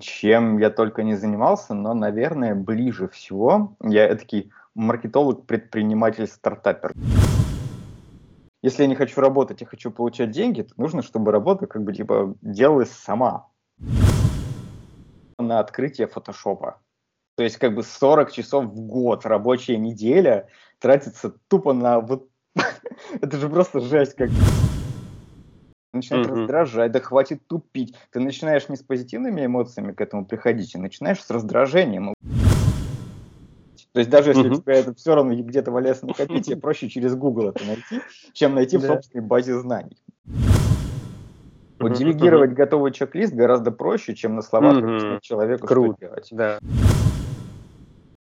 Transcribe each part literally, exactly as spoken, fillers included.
чем я только не занимался, но, наверное, ближе всего я этакий маркетолог, предприниматель, стартапер. Если я не хочу работать, я хочу получать деньги, то нужно, чтобы работа как бы типа делалась сама. На открытие фотошопа. То есть как бы сорок часов в год рабочая неделя тратится тупо на вот... Это же просто жесть как... Начинает mm-hmm. раздражать, да хватит тупить. Ты начинаешь не с позитивными эмоциями к этому приходить, а начинаешь с раздражением. То есть даже если mm-hmm. у тебя это все равно где-то валяется на копите, проще через Google это найти, чем найти yeah. в собственной базе знаний. Mm-hmm. Вот делегировать mm-hmm. готовый чек-лист гораздо проще, чем на словах mm-hmm. человеку что делать. Да.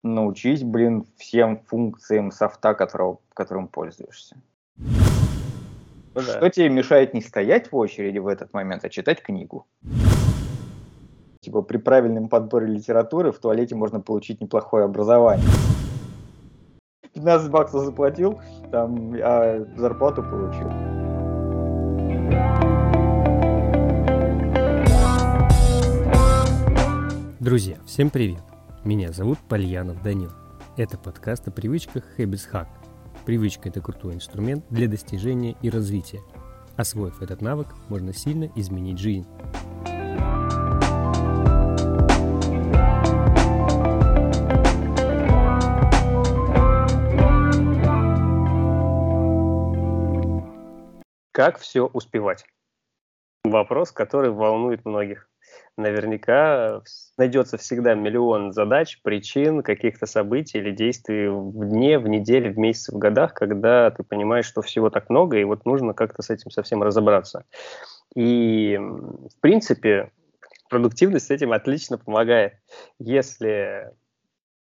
Научись, блин, всем функциям софта, которого, которым пользуешься. Что да. тебе мешает не стоять в очереди в этот момент, а читать книгу? Типа при правильном подборе литературы в туалете можно получить неплохое образование. пятнадцать баксов заплатил, там, а зарплату получил. Друзья, всем привет! Меня зовут Пальянов Данил. Это подкаст о привычках HabitsHack. Привычка – это крутой инструмент для достижения и развития. Освоив этот навык, можно сильно изменить жизнь. Как все успевать? Вопрос, который волнует многих. Наверняка найдется всегда миллион задач, причин, каких-то событий или действий в дне, в неделе, в месяце, в годах, когда ты понимаешь, что всего так много, и вот нужно как-то с этим совсем разобраться. И, в принципе, продуктивность с этим отлично помогает. Если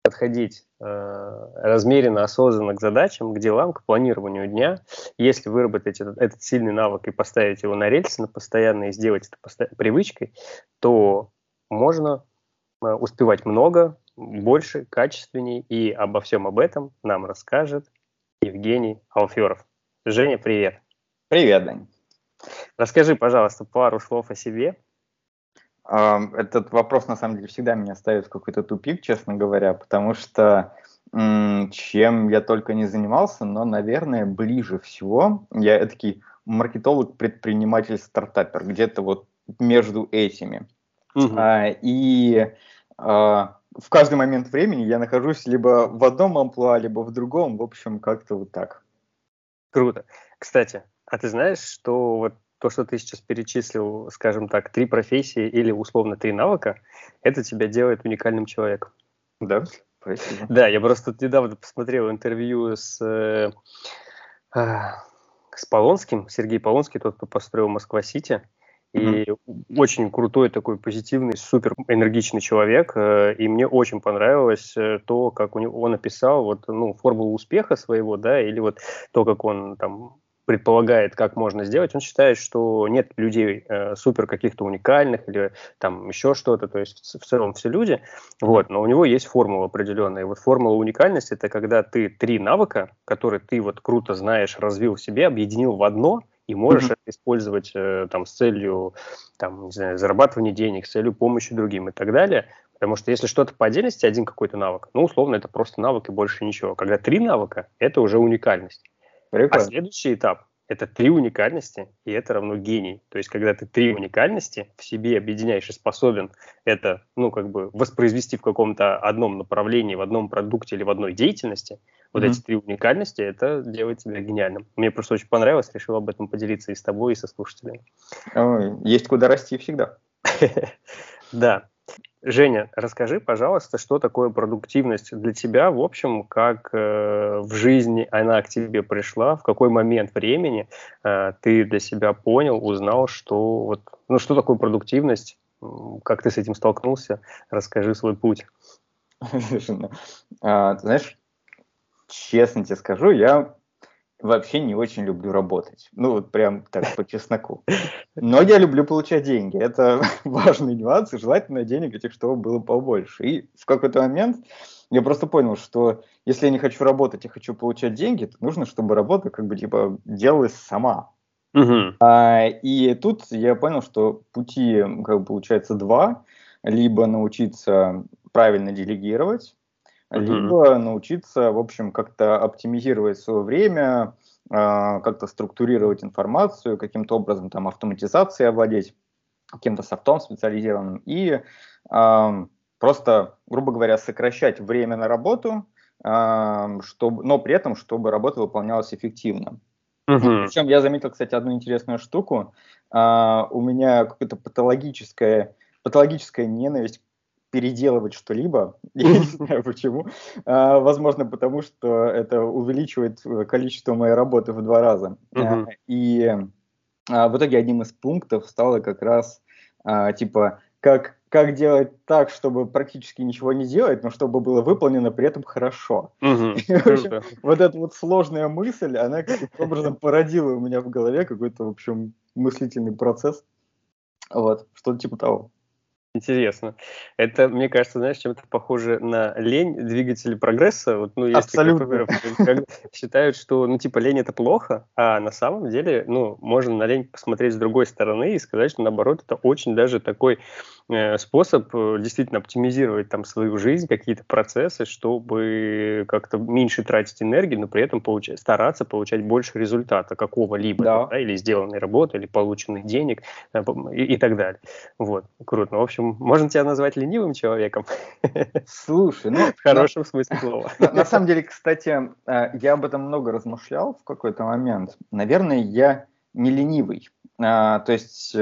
подходить э, размеренно, осознанно к задачам, к делам, к планированию дня. Если выработать этот, этот сильный навык и поставить его на рельсы на постоянно и сделать это поста- привычкой, то можно э, успевать много, больше, качественней. И обо всем об этом нам расскажет Евгений Алферов. Женя, привет. Привет, Дань. Расскажи, пожалуйста, пару слов о себе. Этот вопрос, на самом деле, всегда меня ставит в какой-то тупик, честно говоря, потому что м- чем я только не занимался, но, наверное, ближе всего я этакий маркетолог, предприниматель, стартапер, где-то вот между этими. Угу. А, и а, в каждый момент времени я нахожусь либо в одном амплуа, либо в другом, в общем, как-то вот так. Круто. Кстати, а ты знаешь, что вот то, что ты сейчас перечислил, скажем так, три профессии или, условно, три навыка, это тебя делает уникальным человеком. Да? Спасибо. Да, я просто недавно посмотрел интервью с, э, э, с Полонским, Сергей Полонский, тот, кто построил «Москва-Сити». И mm-hmm. очень крутой такой позитивный, супер энергичный человек. И мне очень понравилось то, как у него, он описал вот, ну, формулу успеха своего, да, или вот то, как он там... предполагает, как можно сделать, он считает, что нет людей э, супер каких-то уникальных или там еще что-то, то есть в, в целом все люди, вот, но у него есть формула определенная, и вот формула уникальности — это когда ты три навыка, которые ты вот круто знаешь, развил в себе, объединил в одно и можешь mm-hmm. это использовать э, там с целью там, не знаю, зарабатывания денег, с целью помощи другим и так далее. Потому что если что-то по отдельности, один какой-то навык, ну, условно, это просто навык и больше ничего. Когда три навыка, это уже уникальность. Прикольно. А следующий этап – это три уникальности, и это равно гений. То есть, когда ты три уникальности в себе объединяешь и способен это, ну, как бы воспроизвести в каком-то одном направлении, в одном продукте или в одной деятельности, вот mm-hmm. эти три уникальности – это делает тебя гениальным. Мне просто очень понравилось, решил об этом поделиться и с тобой, и со слушателями. Ой, есть куда расти всегда. Да. Женя, расскажи, пожалуйста, что такое продуктивность для тебя, в общем, как э, в жизни она к тебе пришла, в какой момент времени э, ты для себя понял, узнал, что, вот, ну, что такое продуктивность, как ты с этим столкнулся, расскажи свой путь. Совершенно. Ты знаешь, честно тебе скажу, я вообще не очень люблю работать. Ну, вот прям так, по чесноку. Но я люблю получать деньги. Это важный нюанс, и желательно денег этих, чтобы было побольше. И в какой-то момент я просто понял, что если я не хочу работать, я хочу получать деньги, то нужно, чтобы работа как бы типа делалась сама. Угу. А, и тут я понял, что пути, как бы, получается, два. либо научиться правильно делегировать, mm-hmm. либо научиться, в общем, как-то оптимизировать свое время, как-то структурировать информацию, каким-то образом там автоматизацией овладеть, каким-то софтом специализированным и э, просто, грубо говоря, сокращать время на работу, э, чтобы, но при этом, чтобы работа выполнялась эффективно. Uh-huh. Причем я заметил, кстати, одну интересную штуку. Э, у меня какая-то патологическая, патологическая ненависть переделывать что-либо, я не знаю почему, а, возможно, потому что это увеличивает количество моей работы в два раза. Uh-huh. а, и а, в итоге одним из пунктов стало как раз, а, типа, как, как делать так, чтобы практически ничего не делать, но чтобы было выполнено при этом хорошо. Uh-huh. И, в общем, uh-huh. вот эта вот сложная мысль, она каким-то образом породила у меня в голове какой-то, в общем, мыслительный процесс, вот, что-то типа того. Интересно. Это, мне кажется, знаешь, чем-то похоже на лень, двигатель прогресса. Вот, ну, есть такие, которые считают, что, ну, типа, лень – это плохо, а на самом деле, ну, можно на лень посмотреть с другой стороны и сказать, что, наоборот, это очень даже такой э, способ э, действительно оптимизировать там свою жизнь, какие-то процессы, чтобы как-то меньше тратить энергии, но при этом получать, стараться получать больше результата какого-либо, да. Да, или сделанной работы, или полученных денег э, и, и так далее. Вот, круто. Ну, в общем, можно тебя назвать ленивым человеком? Слушай, ну... В хорошем смысле слова. На самом деле, кстати, я об этом много размышлял в какой-то момент. Наверное, я не ленивый. То есть,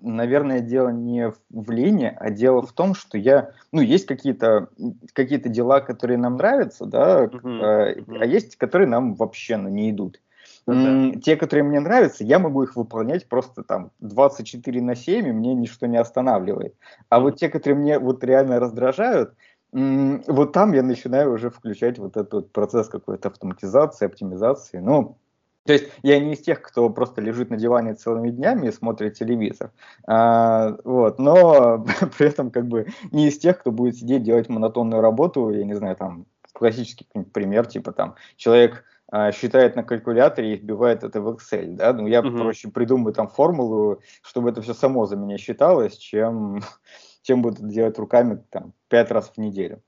наверное, дело не в лени, а дело в том, что я... Ну, есть какие-то какие-то дела, которые нам нравятся, да, а есть, которые нам вообще не идут. Mm-hmm. Те, которые мне нравятся, я могу их выполнять просто там двадцать четыре на семь, и мне ничто не останавливает. А вот те, которые мне вот реально раздражают, м- вот там я начинаю уже включать вот этот вот процесс какой-то автоматизации, оптимизации. Ну, то есть я не из тех, кто просто лежит на диване целыми днями и смотрит телевизор, а, вот, но при этом как бы не из тех, кто будет сидеть делать монотонную работу, я не знаю, там классический пример, типа там человек... считает на калькуляторе и вбивает это в Excel, да, ну я uh-huh. проще придумаю там формулу, чтобы это все само за меня считалось, чем, чем буду делать руками там пять раз в неделю.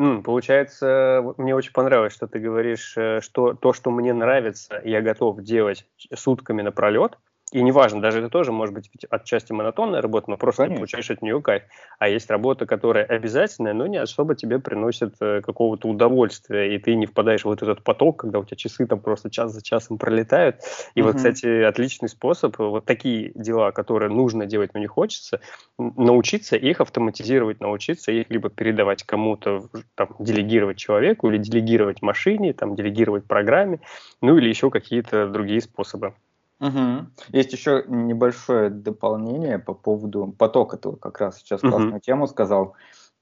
Mm, получается, мне очень понравилось, что ты говоришь, что то, что мне нравится, я готов делать сутками напролет, и неважно, даже это тоже может быть отчасти монотонная работа, но просто Конечно. Ты получаешь от нее кайф. А есть работа, которая обязательная, но не особо тебе приносит какого-то удовольствия, и ты не впадаешь в вот этот поток, когда у тебя часы там просто час за часом пролетают. И uh-huh. вот, кстати, отличный способ, вот такие дела, которые нужно делать, но не хочется, научиться их автоматизировать, научиться их либо передавать кому-то, там, делегировать человеку, или делегировать машине, там, делегировать программе, ну или еще какие-то другие способы. Угу. Есть еще небольшое дополнение по поводу потока, ты как раз сейчас угу. классную тему сказал.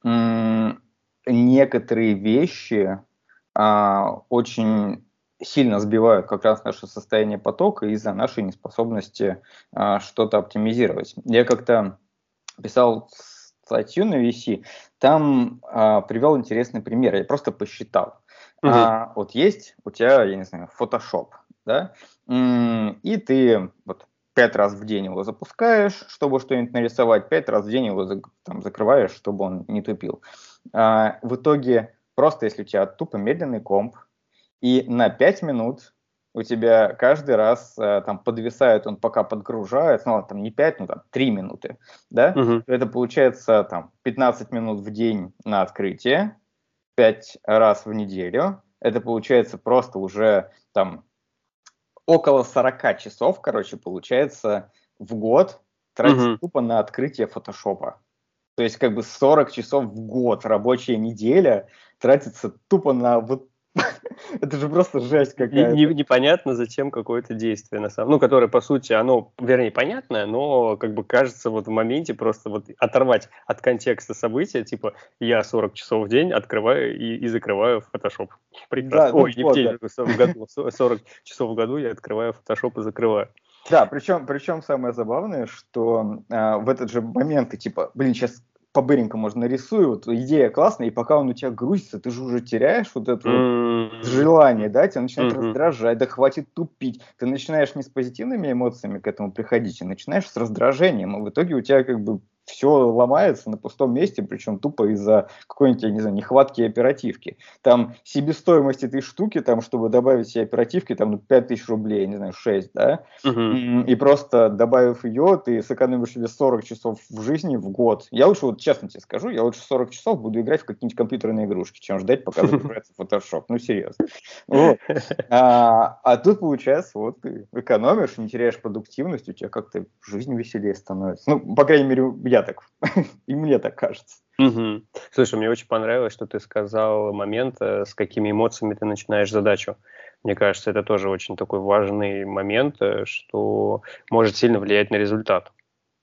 М-м- некоторые вещи а, очень сильно сбивают как раз наше состояние потока из-за нашей неспособности а, что-то оптимизировать. Я как-то писал статью на ви си, там а, привел интересный пример, я просто посчитал. Угу. А, вот есть у тебя, я не знаю, Photoshop. Да? И ты вот пять раз в день его запускаешь, чтобы что-нибудь нарисовать, пять раз в день его там, закрываешь, чтобы он не тупил. А, в итоге просто если у тебя тупо медленный комп, и на пять минут у тебя каждый раз а, там подвисает, он пока подгружается, ну ладно, там не пять, ну там три минуты, да? Угу. Это получается там пятнадцать минут в день на открытие, пять раз в неделю, это получается просто уже там около сорок часов, короче, получается, в год тратить uh-huh. тупо на открытие фотошопа. То есть, как бы сорок часов в год, рабочая неделя тратится тупо на вот. Это же просто жесть какая-то. И, не, непонятно, зачем какое-то действие, на самом деле. Ну, которое, по сути, оно, вернее, понятное, но, как бы, кажется, вот в моменте просто вот оторвать от контекста события, типа, я сорок часов в день открываю и, и закрываю Photoshop. Прекрасно. Да, Ой, ну, не вот, в день, да. в году, сорок часов в году я открываю Photoshop и закрываю. Да, причем, причем самое забавное, что э, в этот же момент ты, типа, блин, сейчас... по-быренькому можно нарисую, вот идея классная, и пока он у тебя грузится, ты же уже теряешь вот это mm-hmm. вот желание, да, тебя начинает mm-hmm. раздражать, да хватит тупить. Ты начинаешь не с позитивными эмоциями к этому приходить, а начинаешь с раздражением, и в итоге у тебя как бы все ломается на пустом месте, причем тупо из-за какой-нибудь, я не знаю, нехватки оперативки. Там себестоимость этой штуки, там, чтобы добавить себе оперативки, там пять тысяч рублей, не знаю, шесть, да? Угу. И просто добавив ее, ты сэкономишь себе сорок часов в жизни в год. Я лучше, вот честно тебе скажу, я лучше сорок часов буду играть в какие-нибудь компьютерные игрушки, чем ждать, пока загружается Photoshop. Ну, серьезно. Вот. А, а тут, получается, вот ты экономишь, не теряешь продуктивность, у тебя как-то жизнь веселее становится. Ну, по крайней мере, я так. И мне так кажется. Угу. Слушай, мне очень понравилось, что ты сказал момент, с какими эмоциями ты начинаешь задачу. Мне кажется, это тоже очень такой важный момент, что может сильно влиять на результат.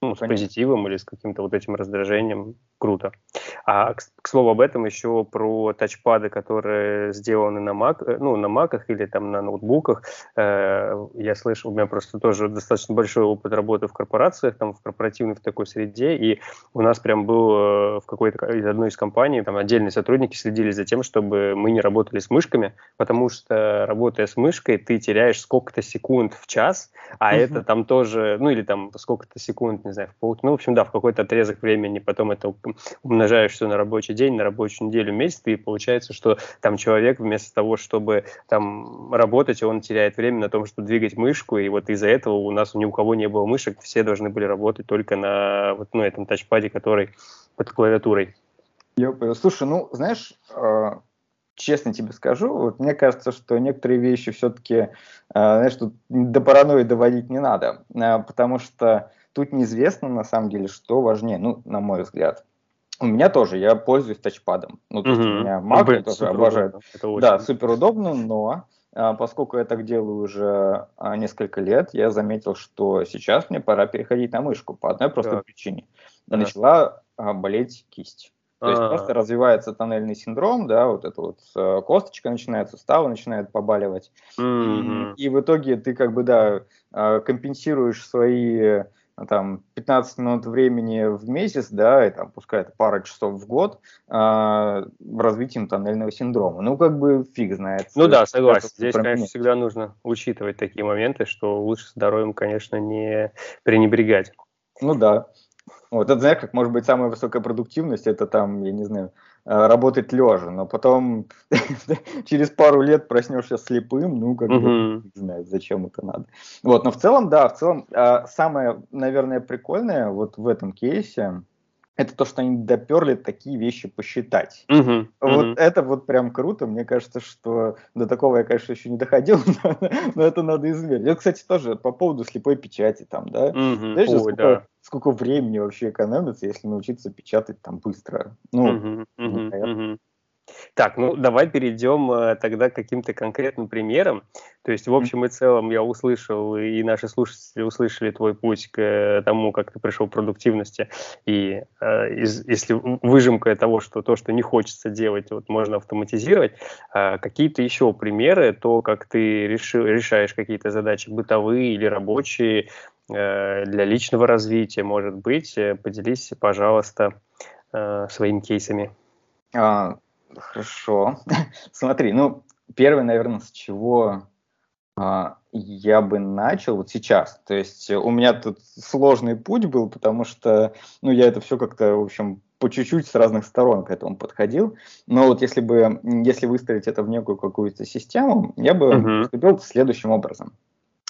Ну, с позитивом или с каким-то вот этим раздражением. Круто. А к, к слову об этом еще про тачпады, которые сделаны на Mac, ну, на Mac'ах или там на ноутбуках. Э, я слышал, у меня просто тоже достаточно большой опыт работы в корпорациях, там в корпоративной в такой среде, и у нас прям был в какой-то из одной из компаний, там отдельные сотрудники следили за тем, чтобы мы не работали с мышками, потому что, работая с мышкой, ты теряешь сколько-то секунд в час, а это там тоже, ну, или там сколько-то секунд, не знаю, в пол, ну, в общем, да, в какой-то отрезок времени потом это умножаешь все на рабочий день, на рабочую неделю, месяц, и получается, что там человек вместо того, чтобы там работать, он теряет время на том, чтобы двигать мышку, и вот из-за этого у нас ни у кого не было мышек, все должны были работать только на вот, ну, этом тачпаде, который под клавиатурой. Я понял. Слушай, ну, знаешь, э, честно тебе скажу, вот мне кажется, что некоторые вещи все-таки, э, знаешь, тут до паранойи доводить не надо, э, потому что тут неизвестно, на самом деле, что важнее, ну, на мой взгляд. У меня тоже, я пользуюсь тачпадом. Ну, то есть у меня Mac тоже обожает. Да, суперудобно, но а, поскольку я так делаю уже а, несколько лет, я заметил, что сейчас мне пора переходить на мышку по одной простой так. причине. Да. Начала а, болеть кисть. То есть просто развивается тоннельный синдром, да, вот эта вот косточка начинает, суставы начинают побаливать. Mm-hmm. И в итоге ты как бы, да, компенсируешь свои... там, пятнадцать минут времени в месяц, да, и там, пускай это пара часов в год, э, развитием тоннельного синдрома. Ну, как бы фиг знает. Ну да, согласен. Здесь, конечно, всегда нужно учитывать такие моменты, что лучше здоровьем, конечно, не пренебрегать. Ну да. Вот это, знаешь, как может быть самая высокая продуктивность, это там, я не знаю, работать лежа, но потом через пару лет проснешься слепым, ну, как бы, не знаю, зачем это надо. Вот, но в целом, да, в целом, а, самое, наверное, прикольное вот в этом кейсе, это то, что они доперли такие вещи посчитать. Uh-huh, вот uh-huh. это вот прям круто. Мне кажется, что до такого я, конечно, еще не доходил, но, но это надо измерить. Я, кстати, тоже по поводу слепой печати там, да? Uh-huh. Знаешь, Ой, сколько, да. сколько времени вообще экономится, если научиться печатать там быстро? Ну, uh-huh, uh-huh, uh-huh. Так, ну давай перейдем э, тогда к каким-то конкретным примерам. То есть в общем и целом я услышал, и наши слушатели услышали твой путь к э, тому, как ты пришел к продуктивности. И э, из, если выжимка того, что то, что не хочется делать, вот, можно автоматизировать. Э, какие-то еще примеры, то, как ты решил, решаешь какие-то задачи бытовые или рабочие э, для личного развития, может быть, поделись, пожалуйста, э, своими кейсами. А... Хорошо. Смотри, ну, первое, наверное, с чего а, я бы начал вот сейчас. То есть у меня тут сложный путь был, потому что, ну, я это все как-то, в общем, по чуть-чуть с разных сторон к этому подходил. Но вот если бы, если выстроить это в некую какую-то систему, я бы uh-huh. поступил следующим образом.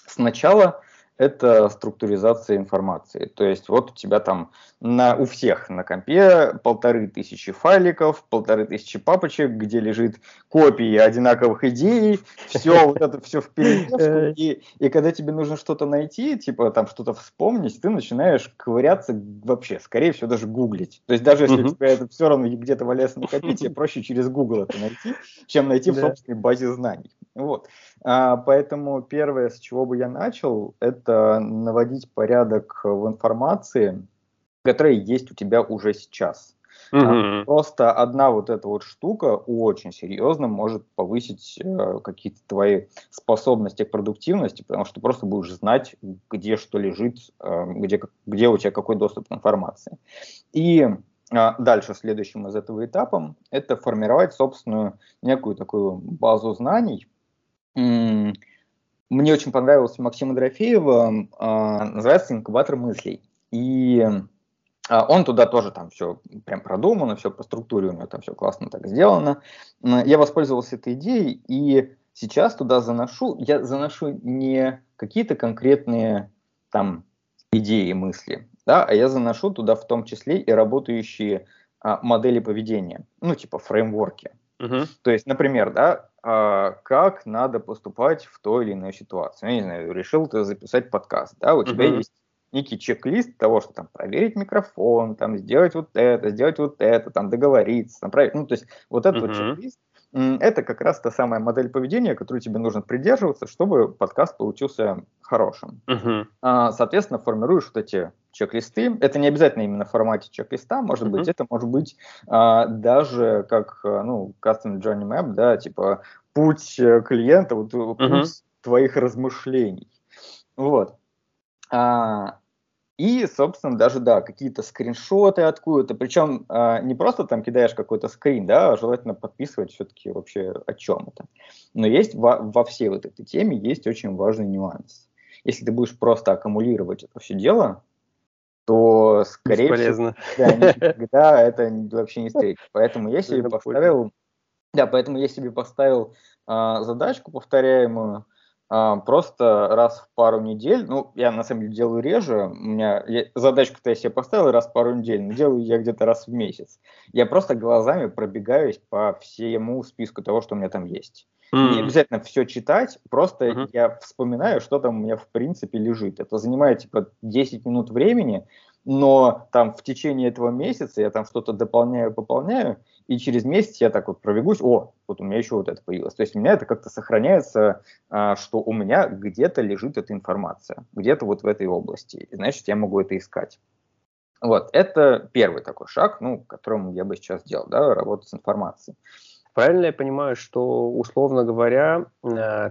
Сначала... это структуризация информации. То есть вот у тебя там на, у всех на компе полторы тысячи файликов, полторы тысячи папочек, где лежит копии одинаковых идей, все вот это все в перемешку. И, и когда тебе нужно что-то найти, типа там что-то вспомнить, ты начинаешь ковыряться вообще, скорее всего, даже гуглить. То есть даже если у тебя это все равно где-то валяется на копии, тебе проще через Google это найти, чем найти в собственной базе знаний. Вот. А, поэтому первое, с чего бы я начал, это наводить порядок в информации, которая есть у тебя уже сейчас. Mm-hmm. А, просто одна вот эта вот штука очень серьезно может повысить э, какие-то твои способности к продуктивности, потому что ты просто будешь знать, где что лежит, э, где, где у тебя какой доступ к информации. И дальше следующим из этого этапом это формировать собственную некую такую базу знаний. Мне очень понравился Максима Дорофеева, называется «Инкубатор мыслей». И Он туда тоже там все прям продумано, все по структуре у него там все классно так сделано. Я воспользовался этой идеей и сейчас туда заношу, я заношу не какие-то конкретные там идеи и мысли, да, а я заношу туда в том числе и работающие а, модели поведения, ну типа фреймворки. Uh-huh. То есть, например, да, а, как надо поступать в той или иной ситуации. Я не знаю, решил ты записать подкаст, да, у uh-huh. тебя есть некий чек-лист того, что там проверить микрофон, там сделать вот это, сделать вот это, там договориться, направить. Ну, то есть вот этот uh-huh. вот чек-лист, это как раз та самая модель поведения, которую тебе нужно придерживаться, чтобы подкаст получился хорошим. Uh-huh. А, соответственно, формируешь вот эти чек-листы. Это не обязательно именно в формате чек-листа, может uh-huh. быть, это может быть а, даже как, ну, Custom Journey Map, да, типа путь клиента, вот, путь uh-huh. твоих размышлений. Вот. А, И, собственно, даже, да, какие-то скриншоты откуда-то, причем э, не просто там кидаешь какой-то скрин, да, а желательно подписывать все-таки вообще о чем это. Но есть во, во всей вот этой теме есть очень важный нюанс. Если ты будешь просто аккумулировать это все дело, то, скорее всего, никогда это вообще не встретишь. Поэтому я себе поставил, да, поэтому я себе поставил задачку повторяемую, Uh, просто раз в пару недель, ну, я на самом деле делаю реже, у меня я, задачку-то я себе поставил раз в пару недель, но делаю я где-то раз в месяц. Я просто глазами пробегаюсь по всему списку того, что у меня там есть. Mm. Не обязательно все читать, просто uh-huh. я вспоминаю, что там у меня в принципе лежит. Это занимает типа десять минут времени, но там в течение этого месяца я там что-то дополняю, пополняю, и через месяц я так вот пробегусь, о, вот у меня еще вот это появилось. То есть у меня это как-то сохраняется, что у меня где-то лежит эта информация, где-то вот в этой области, и значит, я могу это искать. Вот, это первый такой шаг, ну, которым я бы сейчас делал, да, работать с информацией. Правильно я понимаю, что, условно говоря,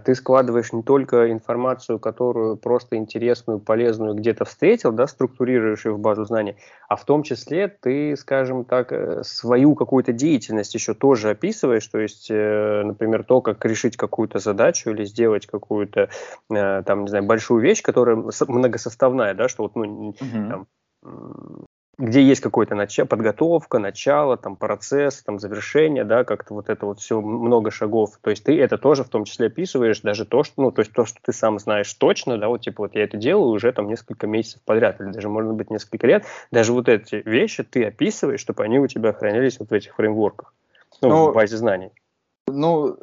ты складываешь не только информацию, которую просто интересную, полезную где-то встретил, да, структурируешь ее в базу знаний, а в том числе ты, скажем так, свою какую-то деятельность еще тоже описываешь, то есть, например, то, как решить какую-то задачу или сделать какую-то, там, не знаю, большую вещь, которая многосоставная, да, что вот, ну, mm-hmm. там... где есть какая-то начало, подготовка, начало, там, процесс, там, завершение, да, как-то вот это вот все, много шагов. То есть ты это тоже в том числе описываешь, даже то, что, ну, то есть то, что ты сам знаешь точно, да, вот типа вот я это делаю уже там несколько месяцев подряд, или даже, может быть, несколько лет, даже вот эти вещи ты описываешь, чтобы они у тебя хранились вот в этих фреймворках, ну, ну в базе знаний. Ну,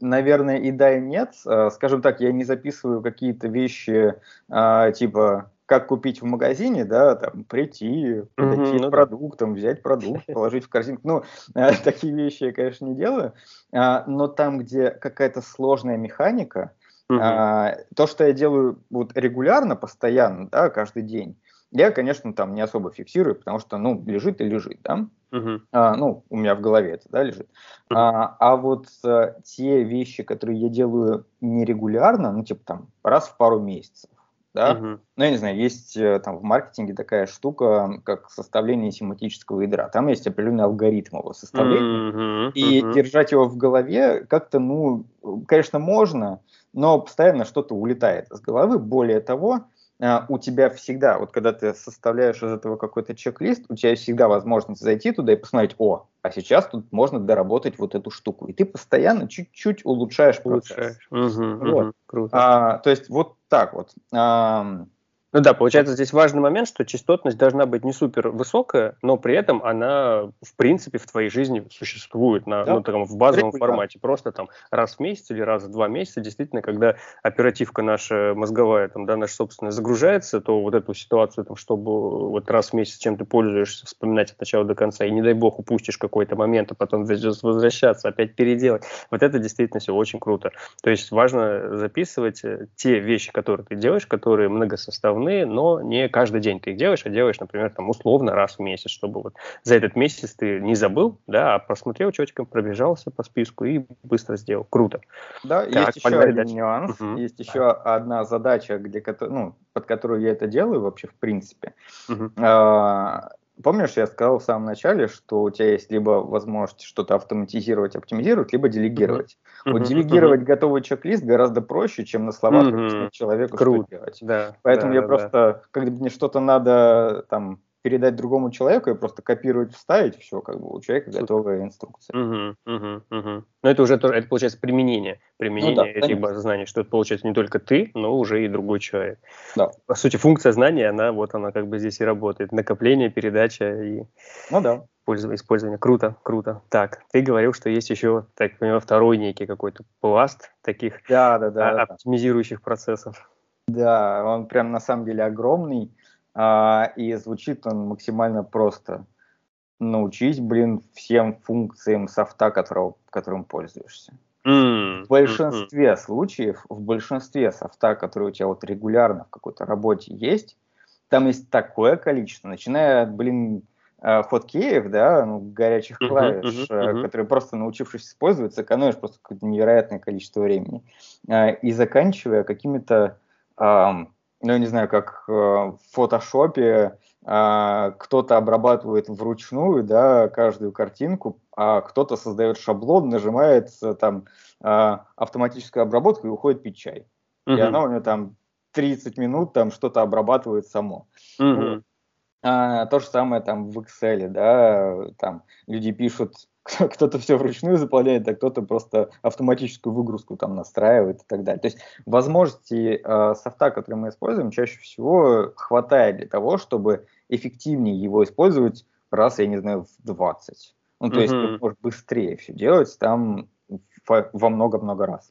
наверное, и да, и нет. Скажем так, я не записываю какие-то вещи типа... как купить в магазине, да, там, прийти, подойти к продуктам, взять продукт, положить в корзинку. Ну, такие вещи я, конечно, не делаю, но там, где какая-то сложная механика, то, что я делаю вот регулярно, постоянно, да, каждый день, я, конечно, там не особо фиксирую, потому что, ну, лежит и лежит, да, uh-huh. а, ну, у меня в голове это, да, лежит. Uh-huh. А, а вот а, те вещи, которые я делаю нерегулярно, ну, типа, там, раз в пару месяцев, да, uh-huh. ну, я не знаю, есть там в маркетинге такая штука, как составление семантического ядра, там есть определенный алгоритм его составления, uh-huh. Uh-huh. и держать его в голове как-то, ну, конечно, можно, но постоянно что-то улетает из головы, более того, у тебя всегда, вот когда ты составляешь из этого какой-то чек-лист, у тебя всегда возможность зайти туда и посмотреть, о, а сейчас тут можно доработать вот эту штуку. И ты постоянно чуть-чуть улучшаешь процесс. Улучшаешь. Угу, вот. Угу, круто. А, то есть вот так вот. А, ну да, получается, здесь важный момент, что частотность должна быть не супер высокая, но при этом она, в принципе, в твоей жизни существует на, да? ну, там, в базовом Прикольно. формате. Просто там раз в месяц или раз в два месяца, действительно, когда оперативка наша мозговая, там, да, наша собственная, загружается, то вот эту ситуацию, там, чтобы вот раз в месяц чем ты пользуешься, вспоминать от начала до конца, и не дай бог упустишь какой-то момент, а потом возвращаться, опять переделать. Вот это действительно все очень круто. То есть важно записывать те вещи, которые ты делаешь, которые многосоставные, но не каждый день ты их делаешь, а делаешь, например, там, условно раз в месяц, чтобы вот за этот месяц ты не забыл, да, а просмотрел четко, пробежался по списку и быстро сделал. Круто. Да, так, есть еще один дальше. нюанс, угу. есть еще одна задача, где, ну, под которую я это делаю вообще в принципе. Угу. А, помнишь, я сказал в самом начале, что у тебя есть либо возможность что-то автоматизировать, оптимизировать, либо делегировать. Mm-hmm. Вот делегировать mm-hmm. готовый чек-лист гораздо проще, чем на словах mm-hmm. человеку, Круто. что делать. Да, Поэтому да, я да, просто, да. когда мне что-то надо там передать другому человеку и просто копировать, вставить, все, как бы у человека Супер. готовая инструкция. Угу, угу, угу. Но это уже это получается применение, применение ну, да, этих баз знаний, что это получается не только ты, но уже и другой человек. Да. По сути, функция знания, она вот она как бы здесь и работает. Накопление, передача и ну, да. использование. Круто, круто. Так, ты говорил, что есть еще, так понимаю, второй некий какой-то пласт таких да, да, да, оптимизирующих да. процессов. Да, он прям на самом деле огромный. Uh, и звучит он максимально просто. Научись, блин, всем функциям софта, которого, которым пользуешься. Mm-hmm. В большинстве mm-hmm. случаев, в большинстве софта, который у тебя вот регулярно в какой-то работе есть, там есть такое количество, начиная от, блин, хоткеев, да, ну, горячих mm-hmm. клавиш, mm-hmm. которые просто, научившись использовать, сэкономишь просто какое-то невероятное количество времени. Uh, и заканчивая какими-то... Uh, Ну, я не знаю, как э, в фотошопе э, кто-то обрабатывает вручную, да, каждую картинку, а кто-то создает шаблон, нажимает там э, автоматическую обработку и уходит пить чай. Uh-huh. И она у нее там тридцать минут там что-то обрабатывает само. Uh-huh. А, то же самое там в Excel, да, там люди пишут, кто-то все вручную заполняет, а кто-то просто автоматическую выгрузку там настраивает и так далее. То есть возможности э, софта, который мы используем, чаще всего хватает для того, чтобы эффективнее его использовать раз, я не знаю, в двадцать. Ну, то mm-hmm. есть ты можешь быстрее все делать там во много-много раз.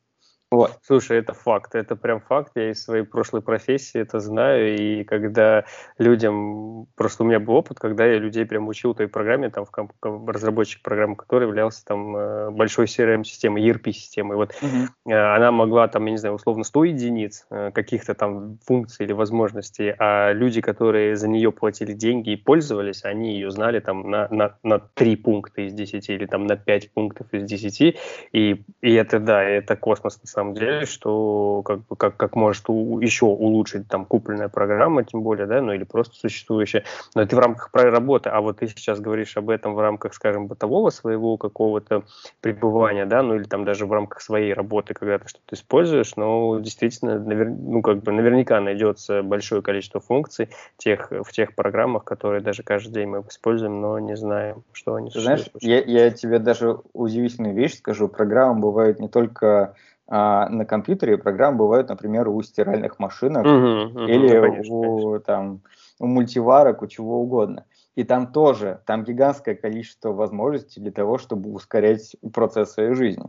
Вот. Слушай, это факт, это прям факт, я из своей прошлой профессии это знаю, и когда людям, просто у меня был опыт, когда я людей прям учил той программе, там, в комп... разработчик программы, которая являлась там большой си эр эм-системой, и эр пи-системой, вот, угу. она могла там, я не знаю, условно сто единиц каких-то там функций или возможностей, а люди, которые за нее платили деньги и пользовались, они ее знали там на, на, на три пункта из десяти или там на пять пунктов из десяти, и, и это, да, это космос на самом деле. деле, что как, как, как может у, еще улучшить там купленная программа, тем более, да, ну или просто существующая, но это в рамках проработы, а вот ты сейчас говоришь об этом в рамках, скажем, бытового своего какого-то пребывания, да, ну или там даже в рамках своей работы, когда ты что-то используешь, но действительно, навер... ну как бы наверняка найдется большое количество функций тех, в тех программах, которые даже каждый день мы используем, но не знаем, что они существуют. Знаешь, я, я тебе даже удивительную вещь скажу, программы бывают не только... А на компьютере программы бывают, например, у стиральных машинок угу, угу, или да, конечно, у, конечно. Там, у мультиварок, у чего угодно. И там тоже, там гигантское количество возможностей для того, чтобы ускорять процесс своей жизни.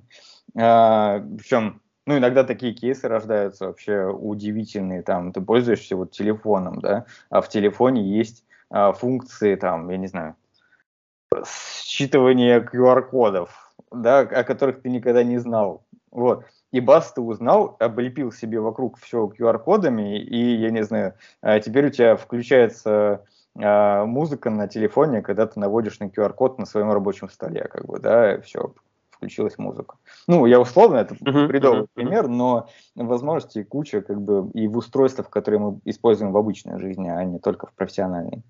А, причем, ну, иногда такие кейсы рождаются вообще удивительные. Там, ты пользуешься вот телефоном, да, а в телефоне есть а, функции, там, я не знаю, считывания ку ар-кодов, да, о которых ты никогда не знал. Вот. И бас ты узнал, облепил себе вокруг все ку ар-кодами, и, я не знаю, теперь у тебя включается э, музыка на телефоне, когда ты наводишь на ку ар-код на своем рабочем столе, как бы, да, и все, включилась музыка. Ну, я условно, это uh-huh, бредовый uh-huh. пример, но возможностей куча, как бы, и в устройствах, которые мы используем в обычной жизни, а не только в профессиональной.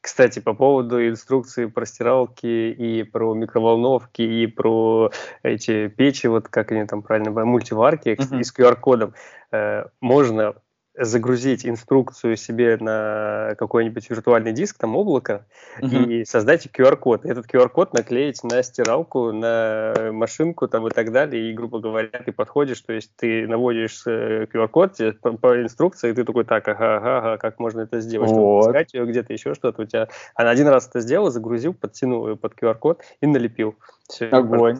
Кстати, по поводу инструкции про стиралки и про микроволновки и про эти печи, вот как они там правильно называют, мультиварки uh-huh. с ку ар-кодом, э, можно загрузить инструкцию себе на какой-нибудь виртуальный диск, там облако, uh-huh. и создать ку ар-код. Этот ку ар-код наклеить на стиралку, на машинку там и так далее, и, грубо говоря, ты подходишь, то есть ты наводишь ку ар-код по, по инструкции, и ты такой, так, ага, ага, ага, как можно это сделать, вот. Чтобы искать ее где-то, еще что-то у тебя. А на один раз это сделал, загрузил, подтянул ее под ку ар-код и налепил. Все, огонь.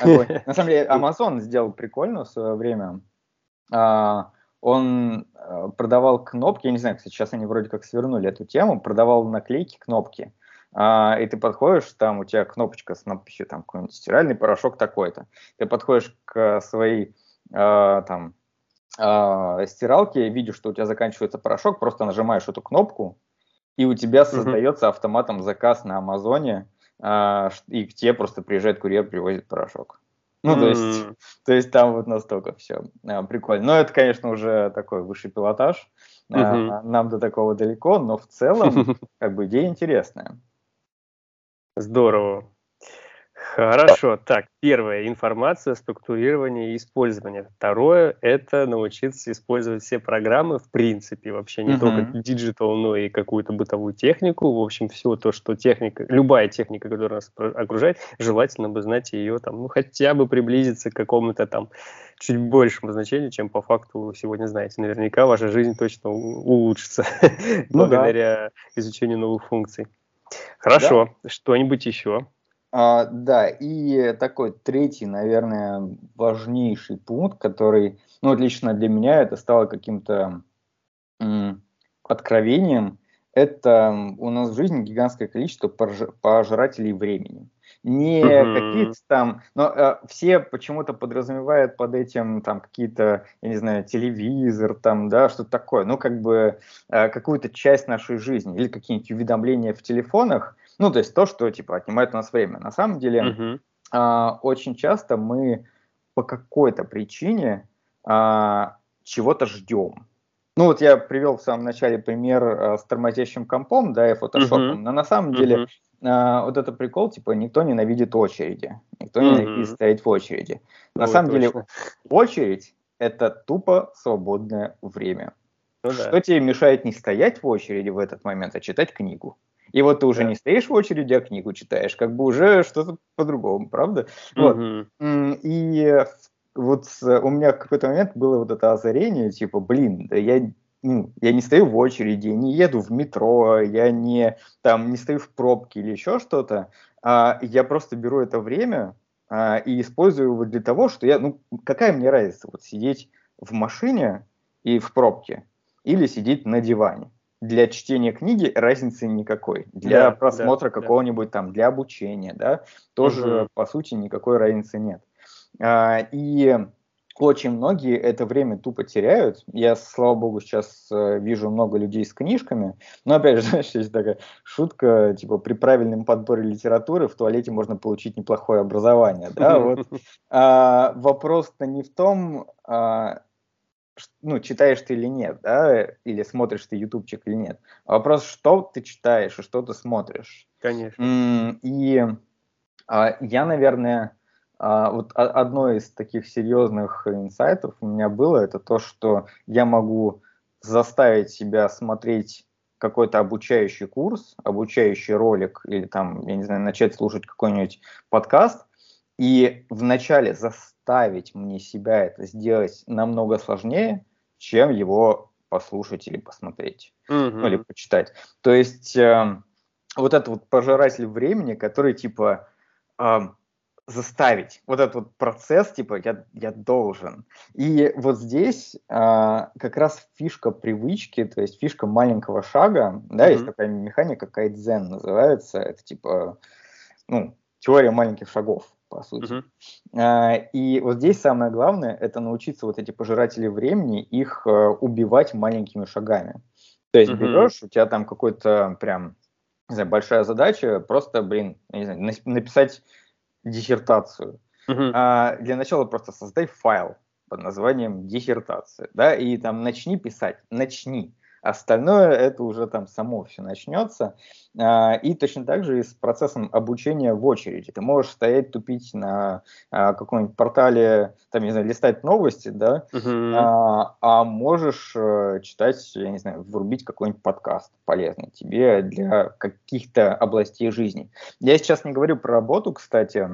Огонь. На самом деле, Amazon сделал прикольно в свое время. Он продавал кнопки, я не знаю, кстати, сейчас они вроде как свернули эту тему, продавал наклейки, кнопки. А, и ты подходишь, там у тебя кнопочка с надписью, там какой-нибудь стиральный порошок такой-то. Ты подходишь к своей а, там, а, стиралке, видишь, что у тебя заканчивается порошок, просто нажимаешь эту кнопку, и у тебя создается автоматом заказ на Амазоне, а, и к тебе просто приезжает курьер, привозит порошок. Ну, mm-hmm. то есть, то есть там вот настолько все а, прикольно. Но это, конечно, уже такой высший пилотаж. Mm-hmm. А, нам до такого далеко, но в целом, как бы, идея интересная. Здорово. Хорошо. Так, первое – информация, структурирование и использование. Второе – это научиться использовать все программы, в принципе, вообще не uh-huh. только диджитал, но и какую-то бытовую технику. В общем, все то, что техника, любая техника, которая нас окружает, желательно бы знать ее, там, ну, хотя бы приблизиться к какому-то там чуть большему значению, чем по факту сегодня знаете. Наверняка ваша жизнь точно улучшится благодаря изучению новых функций. Хорошо. Что-нибудь еще? А, да, и такой третий, наверное, важнейший пункт, который, ну, лично для меня это стало каким-то м, откровением, это у нас в жизни гигантское количество пож- пожирателей времени. Не uh-huh. какие-то там, но а, все почему-то подразумевают под этим там какие-то, я не знаю, телевизор, там, да, что-то такое, ну, как бы а, какую-то часть нашей жизни или какие-нибудь уведомления в телефонах. Ну, то есть то, что, типа, отнимает у нас время. На самом деле, uh-huh. а, очень часто мы по какой-то причине а, чего-то ждем. Ну, вот я привел в самом начале пример а, с тормозящим компом, да, и фотошопом. Uh-huh. Но на самом uh-huh. деле а, вот этот прикол, типа, никто ненавидит очереди. Никто uh-huh. ненавидит стоять в очереди. На Ой, самом точно. деле, очередь – это тупо свободное время. Ну, что да. тебе мешает не стоять в очереди в этот момент, а читать книгу? И вот ты уже да. не стоишь в очереди, а книгу читаешь, как бы уже что-то по-другому, правда? Mm-hmm. Вот. И вот у меня в какой-то момент было вот это озарение, типа, блин, да я, ну, я не стою в очереди, не еду в метро, я не, там, не стою в пробке или еще что-то, а я просто беру это время а, и использую его для того, что я, ну, какая мне разница, вот сидеть в машине и в пробке или сидеть на диване. Для чтения книги разницы никакой. Для да, просмотра да, какого-нибудь да. там, для обучения, да, тоже, угу. по сути, никакой разницы нет. А, и очень многие это время тупо теряют. Я, слава богу, сейчас вижу много людей с книжками. Но, опять же, знаешь, есть такая шутка, типа, при правильном подборе литературы в туалете можно получить неплохое образование, да, вот. А, вопрос-то не в том... А, ну, читаешь ты или нет, да, или смотришь ты ютубчик или нет. Вопрос, что ты читаешь и что ты смотришь. Конечно. И а, я, наверное, а, вот а, одно из таких серьезных инсайтов у меня было, это то, что я могу заставить себя смотреть какой-то обучающий курс, обучающий ролик, или там, я не знаю, начать слушать какой-нибудь подкаст, и вначале заставить мне себя это сделать намного сложнее, чем его послушать или посмотреть, mm-hmm. ну, или почитать. То есть э, вот этот вот пожиратель времени, который типа э, заставить, вот этот вот процесс типа я, я должен. И вот здесь э, как раз фишка привычки, то есть фишка маленького шага, да, mm-hmm. есть такая механика, кайдзен называется, это типа, ну, теория маленьких шагов, по сути. Uh-huh. А, и вот здесь самое главное – это научиться вот эти пожиратели времени, их а, убивать маленькими шагами. То есть uh-huh. берешь, у тебя там какой-то прям, не знаю, большая задача, просто, блин, не знаю, на- написать диссертацию. Uh-huh. А, для начала просто создай файл под названием диссертация, да, и там начни писать, начни. Остальное это уже там само все начнется. И точно так же и с процессом обучения в очереди. Ты можешь стоять, тупить на каком-нибудь портале, там, не знаю, листать новости, да, uh-huh. а, а можешь читать, я не знаю, врубить какой-нибудь подкаст полезный тебе для каких-то областей жизни. Я сейчас не говорю про работу, кстати,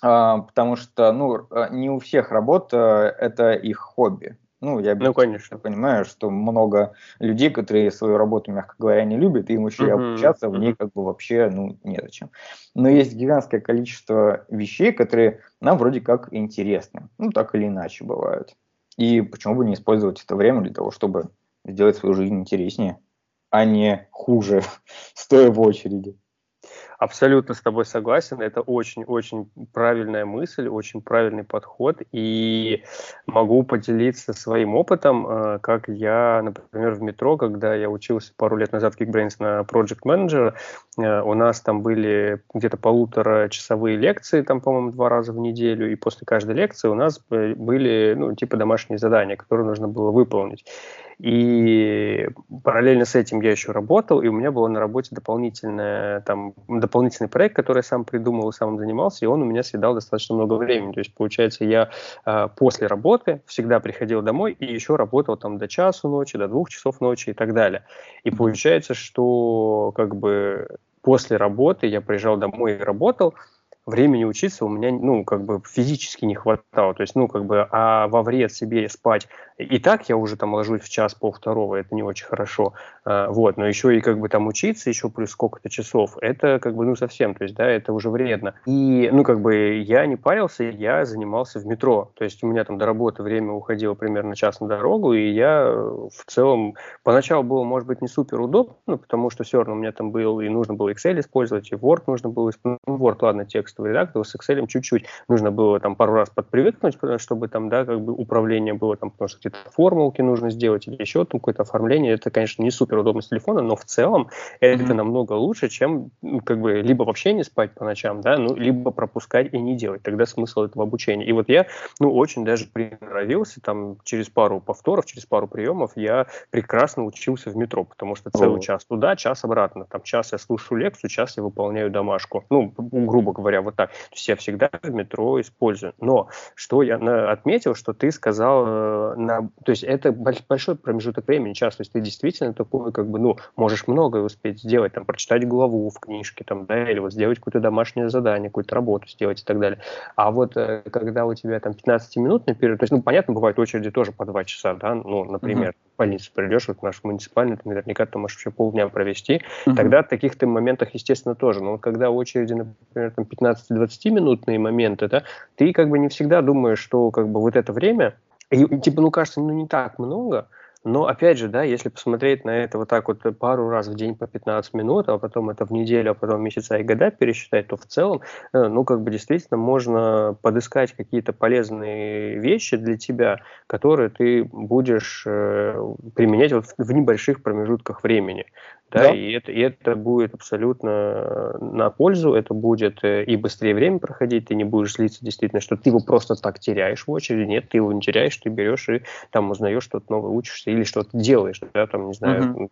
потому что, ну, не у всех работа это их хобби. Ну, я ну, конечно. понимаю, что много людей, которые свою работу, мягко говоря, не любят, и им еще и uh-huh, обучаться uh-huh. в ней как бы вообще ну, незачем. Но есть гигантское количество вещей, которые нам вроде как интересны. Ну, так или иначе бывают. И почему бы не использовать это время для того, чтобы сделать свою жизнь интереснее, а не хуже, стоя в очереди. Абсолютно с тобой согласен, это очень-очень правильная мысль, очень правильный подход, и могу поделиться своим опытом, как я, например, в метро, когда я учился пару лет назад в Kickbrains на Project Manager, у нас там были где-то полуторачасовые лекции, там, по-моему, два раза в неделю, и после каждой лекции у нас были, ну, типа домашние задания, которые нужно было выполнить. И параллельно с этим я еще работал, и у меня был на работе дополнительный, там, дополнительный проект, который я сам придумал и сам занимался, и он у меня съедал достаточно много времени. То есть, получается, я э, после работы всегда приходил домой и еще работал там до часу ночи, до двух часов ночи и так далее. И получается, что как бы после работы я приезжал домой и работал, времени учиться у меня, ну, как бы физически не хватало, то есть, ну, как бы, а во вред себе спать, и так я уже там ложусь в час, полвторого, это не очень хорошо, а, вот, но еще и, как бы, там учиться еще плюс сколько-то часов, это, как бы, ну, совсем, то есть, да, это уже вредно, и, ну, как бы, я не парился, я занимался в метро, то есть, у меня там до работы время уходило примерно час на дорогу, и я в целом, поначалу было, может быть, не супер удобно, потому что все равно у меня там был, и нужно было Excel использовать, и Word нужно было использовать, ну, Word, ладно, текст редактор, с Excel чуть-чуть нужно было там пару раз подпривыкнуть, чтобы там, да, как бы управление было, там, потому что какие-то формулки нужно сделать или еще там какое-то оформление. Это, конечно, не супер удобно с телефона, но в целом mm-hmm. это намного лучше, чем, ну, как бы либо вообще не спать по ночам, да, ну, либо пропускать и не делать. Тогда смысл этого обучения. И вот я, ну, очень даже приноровился, там, через пару повторов, через пару приемов я прекрасно учился в метро, потому что целый mm-hmm. час туда, час обратно. Там час я слушаю лекцию, час я выполняю домашку. Ну, грубо говоря, вот так. То есть я всегда в метро использую. Но что я отметил, что ты сказал, э, на, то есть это большой промежуток времени часто, то есть ты действительно такой, как бы, ну, можешь многое успеть сделать, там, прочитать главу в книжке, там, да, или вот сделать какое-то домашнее задание, какую-то работу сделать и так далее. А вот э, когда у тебя там пятнадцатиминутный период, то есть, ну, понятно, бывают очереди тоже по два часа, да, ну, например, mm-hmm. в больницу придешь, вот в нашу муниципальную, ты наверняка там можешь еще полдня провести, mm-hmm. тогда в таких-то моментах, естественно, тоже. Но вот когда очереди, например, там, пятнадцать двадцатиминутные моменты, да, ты как бы не всегда думаешь, что как бы вот это время, и, типа, ну, кажется, ну, не так много, но, опять же, да, если посмотреть на это вот так вот пару раз в день по пятнадцать минут, а потом это в неделю, а потом месяца и года пересчитать, то в целом, ну, как бы действительно можно подыскать какие-то полезные вещи для тебя, которые ты будешь применять вот в небольших промежутках времени. Да, да. И, это, и это будет абсолютно на пользу, это будет и быстрее время проходить, ты не будешь злиться действительно, что ты его просто так теряешь в очереди, нет, ты его не теряешь, ты берешь и там узнаешь что-то новое, учишься или что-то делаешь, да, там, не знаю, uh-huh.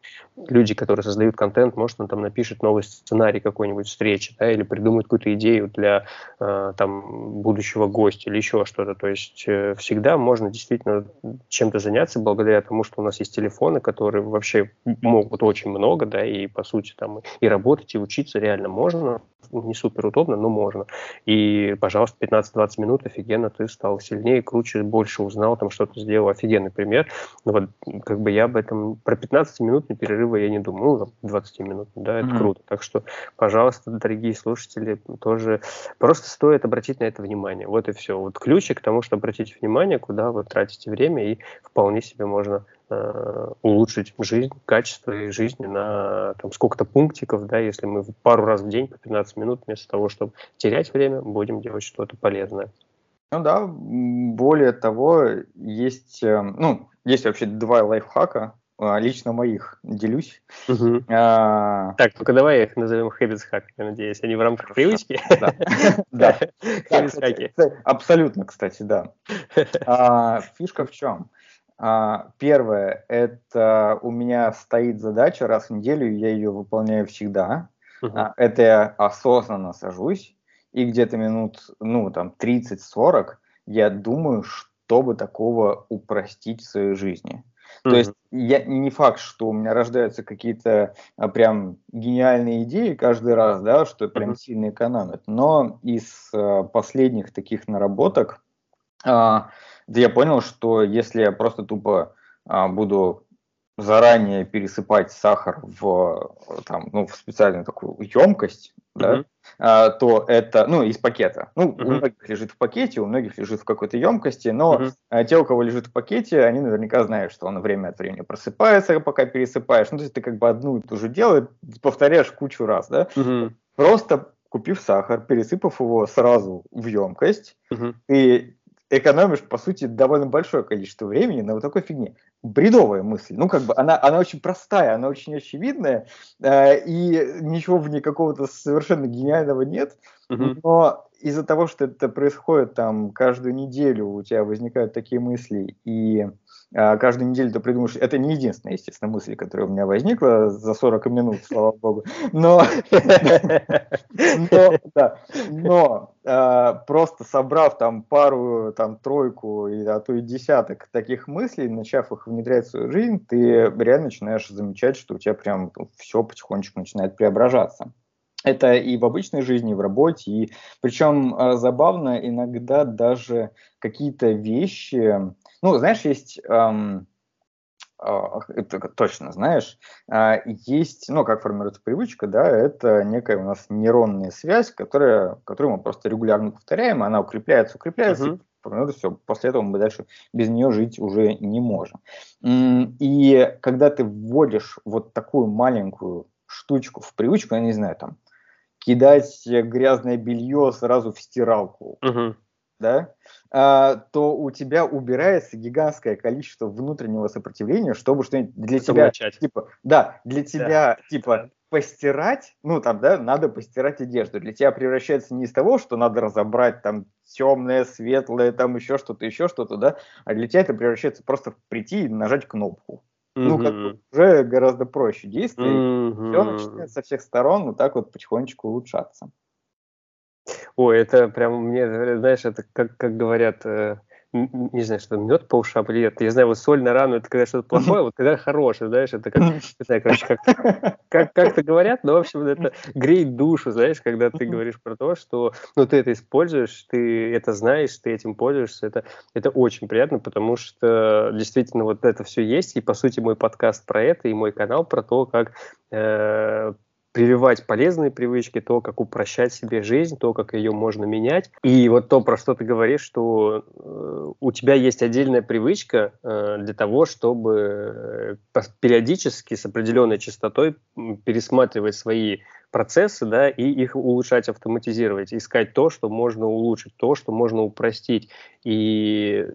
люди, которые создают контент, может, он там напишет новый сценарий какой-нибудь встречи, да, или придумает какую-то идею для, там, будущего гостя или еще что-то, то есть всегда можно действительно чем-то заняться благодаря тому, что у нас есть телефоны, которые вообще могут очень много, да, и по сути там и работать, и учиться реально можно, не супер удобно, но можно. И, пожалуйста, пятнадцать-двадцать минут, офигенно, ты стал сильнее, круче, больше узнал, там что-то сделал, офигенный пример. Но вот как бы я об этом, про пятнадцатиминутный перерыв я не думал, ну, двадцатиминутный, да, это mm-hmm. круто. Так что, пожалуйста, дорогие слушатели, тоже просто стоит обратить на это внимание. Вот и все. Вот ключик к тому, что обратите внимание, куда вы тратите время, и вполне себе можно улучшить жизнь, качество и жизнь на там, сколько-то пунктиков, да, если мы пару раз в день по пятнадцать минут вместо того, чтобы терять время, будем делать что-то полезное. Ну да, более того, есть, ну, есть вообще два лайфхака, лично моих делюсь. Угу. А... Так, только давай их назовем HabitsHack, я надеюсь, они в рамках привычки. Да, HabitsHack. Абсолютно, кстати, да. Фишка в чем? Uh, первое, это у меня стоит задача раз в неделю, я ее выполняю всегда. Uh-huh. Uh, это я осознанно сажусь, и где-то минут, ну, там, тридцать-сорок я думаю, что бы такого упростить в своей жизни. Uh-huh. То есть я, не факт, что у меня рождаются какие-то а, прям гениальные идеи каждый раз, да, что прям uh-huh. сильно экономят, но из а, последних таких наработок а, да я понял, что если я просто тупо а, буду заранее пересыпать сахар в, там, ну, в специальную такую емкость, mm-hmm. да, а, то это, ну, из пакета. Ну, mm-hmm. у многих лежит в пакете, у многих лежит в какой-то емкости, но mm-hmm. а, те, у кого лежит в пакете, они наверняка знают, что он время от времени просыпается, пока пересыпаешь. Ну, то есть ты как бы одну и ту же делаешь, повторяешь кучу раз, да. Mm-hmm. Просто купив сахар, пересыпав его сразу в емкость, mm-hmm. ты экономишь, по сути, довольно большое количество времени на вот такой фигне. Бредовая мысль. Ну, как бы, она, она очень простая, она очень очевидная, э, и ничего в ней какого-то совершенно гениального нет, uh-huh. но из-за того, что это происходит там каждую неделю, у тебя возникают такие мысли, и а, каждую неделю ты придумаешь... Это не единственная, естественно, мысль, которая у меня возникла за сорок минут, слава богу. Но просто собрав там пару, там тройку, а то и десяток таких мыслей, начав их внедрять в свою жизнь, ты реально начинаешь замечать, что у тебя прям все потихонечку начинает преображаться. Это и в обычной жизни, и в работе. И причем забавно иногда даже какие-то вещи... Ну, знаешь, есть... Эм, э, это точно знаешь. Э, есть... Ну, как формируется привычка, да? Это некая у нас нейронная связь, которая, которую мы просто регулярно повторяем. Она укрепляется, укрепляется. Uh-huh. И все. После этого мы дальше без нее жить уже не можем. И когда ты вводишь вот такую маленькую штучку в привычку, я не знаю, там, кидать грязное белье сразу в стиралку, uh-huh. да, а, то у тебя убирается гигантское количество внутреннего сопротивления, чтобы что-нибудь для чтобы тебя, начать. типа, да, для тебя, да. типа, да. постирать, ну, там, да, надо постирать одежду, для тебя превращается не из того, что надо разобрать, там, темное, светлое, там, еще что-то, еще что-то, да, а для тебя это превращается просто в прийти и нажать кнопку. Ну, mm-hmm. как бы уже гораздо проще действие, mm-hmm. все начинает со всех сторон вот так вот потихонечку улучшаться. Ой, это прям, мне, знаешь, это как, как говорят, э, не знаю, что мед по ушам или нет, я знаю, вот соль на рану, это когда что-то плохое, вот когда хорошее, знаешь, это как, не знаю, короче, как, как, как-то говорят, но, в общем, это греет душу, знаешь, когда ты говоришь про то, что, ну, ты это используешь, ты это знаешь, ты этим пользуешься, это, это очень приятно, потому что действительно вот это все есть, и, по сути, мой подкаст про это, и мой канал про то, как... Э, прививать полезные привычки, то, как упрощать себе жизнь, то, как ее можно менять. И вот то, про что ты говоришь, что э, у тебя есть отдельная привычка э, для того, чтобы э, периодически с определенной частотой пересматривать свои процессы, да, и их улучшать, автоматизировать, искать то, что можно улучшить, то, что можно упростить. И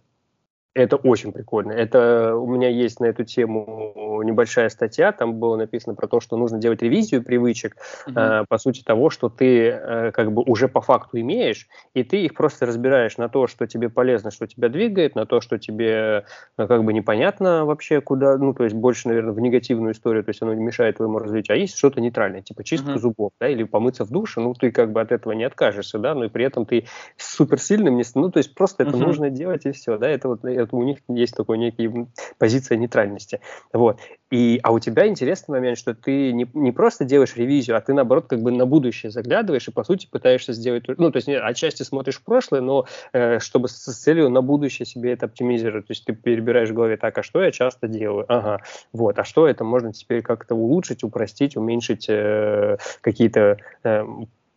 это очень прикольно. Это у меня есть на эту тему небольшая статья, там было написано про то, что нужно делать ревизию привычек, mm-hmm. э, по сути того, что ты э, как бы уже по факту имеешь, и ты их просто разбираешь на то, что тебе полезно, что тебя двигает, на то, что тебе э, как бы непонятно вообще куда, ну то есть больше, наверное, в негативную историю, то есть оно мешает твоему развитию, а есть что-то нейтральное, типа чистка mm-hmm. зубов, да, или помыться в душе, ну ты как бы от этого не откажешься, да, но и при этом ты суперсильным не становишься, ну то есть просто это mm-hmm. нужно делать и все, да, это вот у них есть такой некий позиция нейтральности. Вот. И, а у тебя интересный момент, что ты не, не просто делаешь ревизию, а ты, наоборот, как бы на будущее заглядываешь и, по сути, пытаешься сделать... Ну, то есть отчасти смотришь в прошлое, но э, чтобы с целью на будущее себе это оптимизировать. То есть ты перебираешь в голове, так, а что я часто делаю? Ага, вот. А что это можно теперь как-то улучшить, упростить, уменьшить э, какие-то... Э,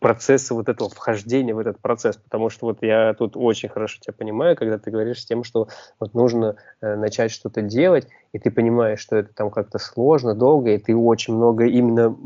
процесса вот этого вхождения в этот процесс, потому что вот я тут очень хорошо тебя понимаю, когда ты говоришь с тем, что вот нужно э, начать что-то делать, и ты понимаешь, что это там как-то сложно, долго, и ты очень много именно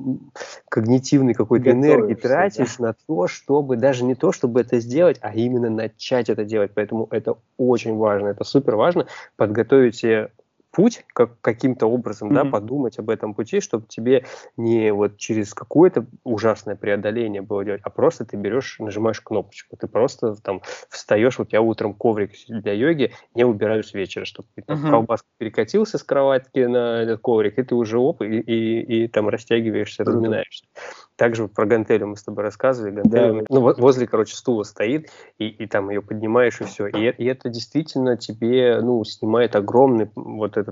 когнитивной какой-то энергии тратишь, да, на то, чтобы, даже не то, чтобы это сделать, а именно начать это делать, поэтому это очень важно, это супер важно, подготовить себе путь, как, каким-то образом, mm-hmm. да, подумать об этом пути, чтобы тебе не вот через какое-то ужасное преодоление было делать, а просто ты берешь, нажимаешь кнопочку, ты просто там встаешь, вот я утром коврик для йоги не убираю с вечера, чтобы там, mm-hmm. колбаска перекатился с кроватки на этот коврик, и ты уже оп, и, и, и там растягиваешься, mm-hmm. разминаешься. Также вот про гантелю мы с тобой рассказывали, гантелю, yeah. ну, возле, короче, стула стоит, и, и там ее поднимаешь, и все, и, и это действительно тебе, ну, снимает огромный вот этот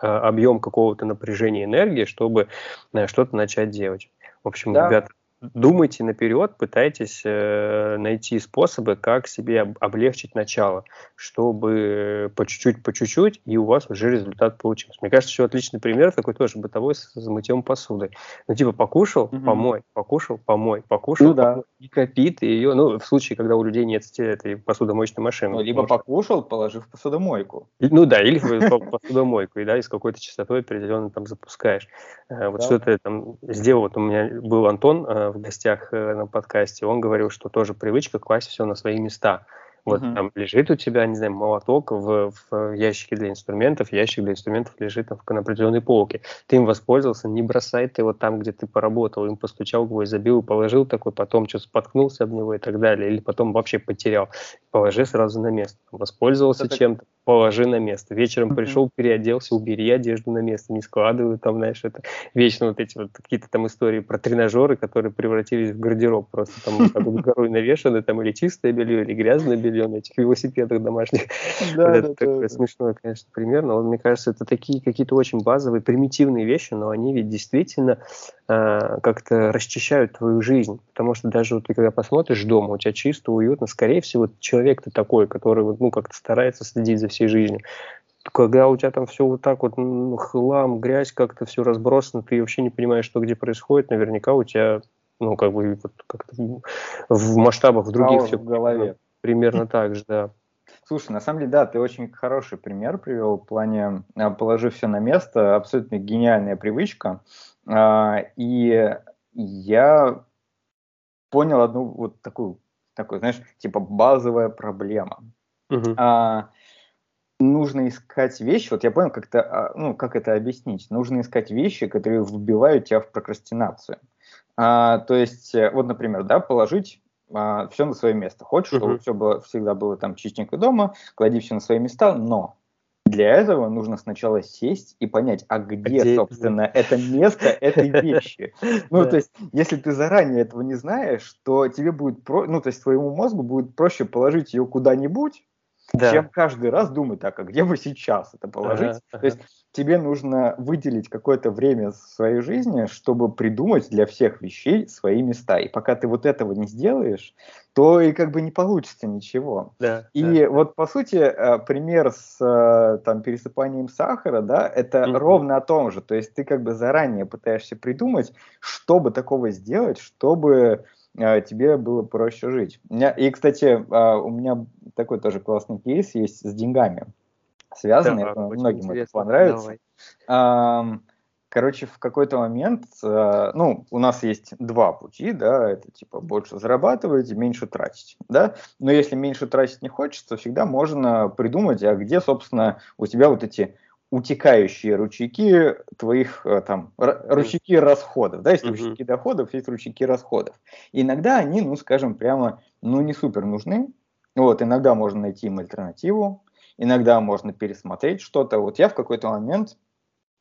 а, объем какого-то напряжения энергии, чтобы а, что-то начать делать. В общем, yeah. ребята, думайте наперед, пытайтесь э, найти способы, как себе об, облегчить начало, чтобы по чуть-чуть, по чуть-чуть, и у вас уже результат получился. Мне кажется, еще отличный пример такой тоже бытовой с мытьем посуды. Ну, типа, покушал, mm-hmm. помой, покушал, помой, покушал, ну, помой, да. и копит, и ее, ну, в случае, когда у людей нет этой посудомоечной машины. Ну, либо может. Покушал, положив в посудомойку. И, ну, да, или в посудомойку, и, да, и с какой-то частотой определенно там запускаешь. Вот что-то там сделал, вот у меня был Антон в гостях на подкасте, он говорил, что тоже привычка класть все на свои места. Вот uh-huh. там лежит у тебя, не знаю, молоток в, в ящике для инструментов, ящик для инструментов лежит там на определенной полке. Ты им воспользовался, не бросай ты его там, где ты поработал, им постучал, гвоздь забил и положил такой, потом что-то споткнулся об него и так далее, или потом вообще потерял. Положи сразу на место. Воспользовался Это чем-то. Положи на место. Вечером пришел, переоделся, убери одежду на место, не складывай там, знаешь, это вечно вот эти вот какие-то там истории про тренажеры, которые превратились в гардероб, просто там как бы горой навешаны, там или чистое белье, или грязное белье на этих велосипедах домашних. Да, вот это да, такое да. смешное, конечно, пример, но мне кажется, это такие какие-то очень базовые, примитивные вещи, но они ведь действительно э, как-то расчищают твою жизнь, потому что даже вот ты когда посмотришь дома, у тебя чисто, уютно, скорее всего, человек-то такой, который ну как-то старается следить за всем жизни. Когда у тебя там все вот так вот, ну, хлам, грязь, как-то все разбросано, ты вообще не понимаешь, что где происходит, наверняка у тебя, ну, как бы, вот, как-то в масштабах в других все в голове. Примерно так же, да. Слушай, на самом деле, да, ты очень хороший пример привел в плане, положив все на место, абсолютно гениальная привычка, и я понял одну вот такую, такую, знаешь, типа базовая проблема. Угу. А, нужно искать вещи, вот я понял, как-то, ну, как это объяснить, нужно искать вещи, которые вбивают тебя в прокрастинацию. А, то есть, вот, например, да, положить а, все на свое место. Хочешь, чтобы все было, всегда было там чистенько дома, клади все на свои места, но для этого нужно сначала сесть и понять, а где, где собственно, это место этой вещи. Ну, то есть, если ты заранее этого не знаешь, то тебе будет, ну, то есть, твоему мозгу будет проще положить ее куда-нибудь, да. чем каждый раз думать, так, а где бы сейчас это положить? Ага, ага. То есть тебе нужно выделить какое-то время своей жизни, чтобы придумать для всех вещей свои места. И пока ты вот этого не сделаешь, то и как бы не получится ничего. Да, и да, вот, да. по сути, пример с там, пересыпанием сахара, да, это mm-hmm. ровно о том же. То есть ты как бы заранее пытаешься придумать, что бы такого сделать, чтобы... тебе было проще жить. И, кстати, у меня такой тоже классный кейс есть с деньгами связанный, да, многим это понравится. Давай. Короче, в какой-то момент, ну, у нас есть два пути, да, это типа больше зарабатывать и меньше тратить, да, но если меньше тратить не хочется, всегда можно придумать, а где, собственно, у тебя вот эти утекающие ручейки твоих, там, ручейки расходов, да, есть uh-huh. ручейки доходов, есть ручейки расходов. И иногда они, ну, скажем прямо, ну, не супер нужны, вот, иногда можно найти им альтернативу, иногда можно пересмотреть что-то. Вот я в какой-то момент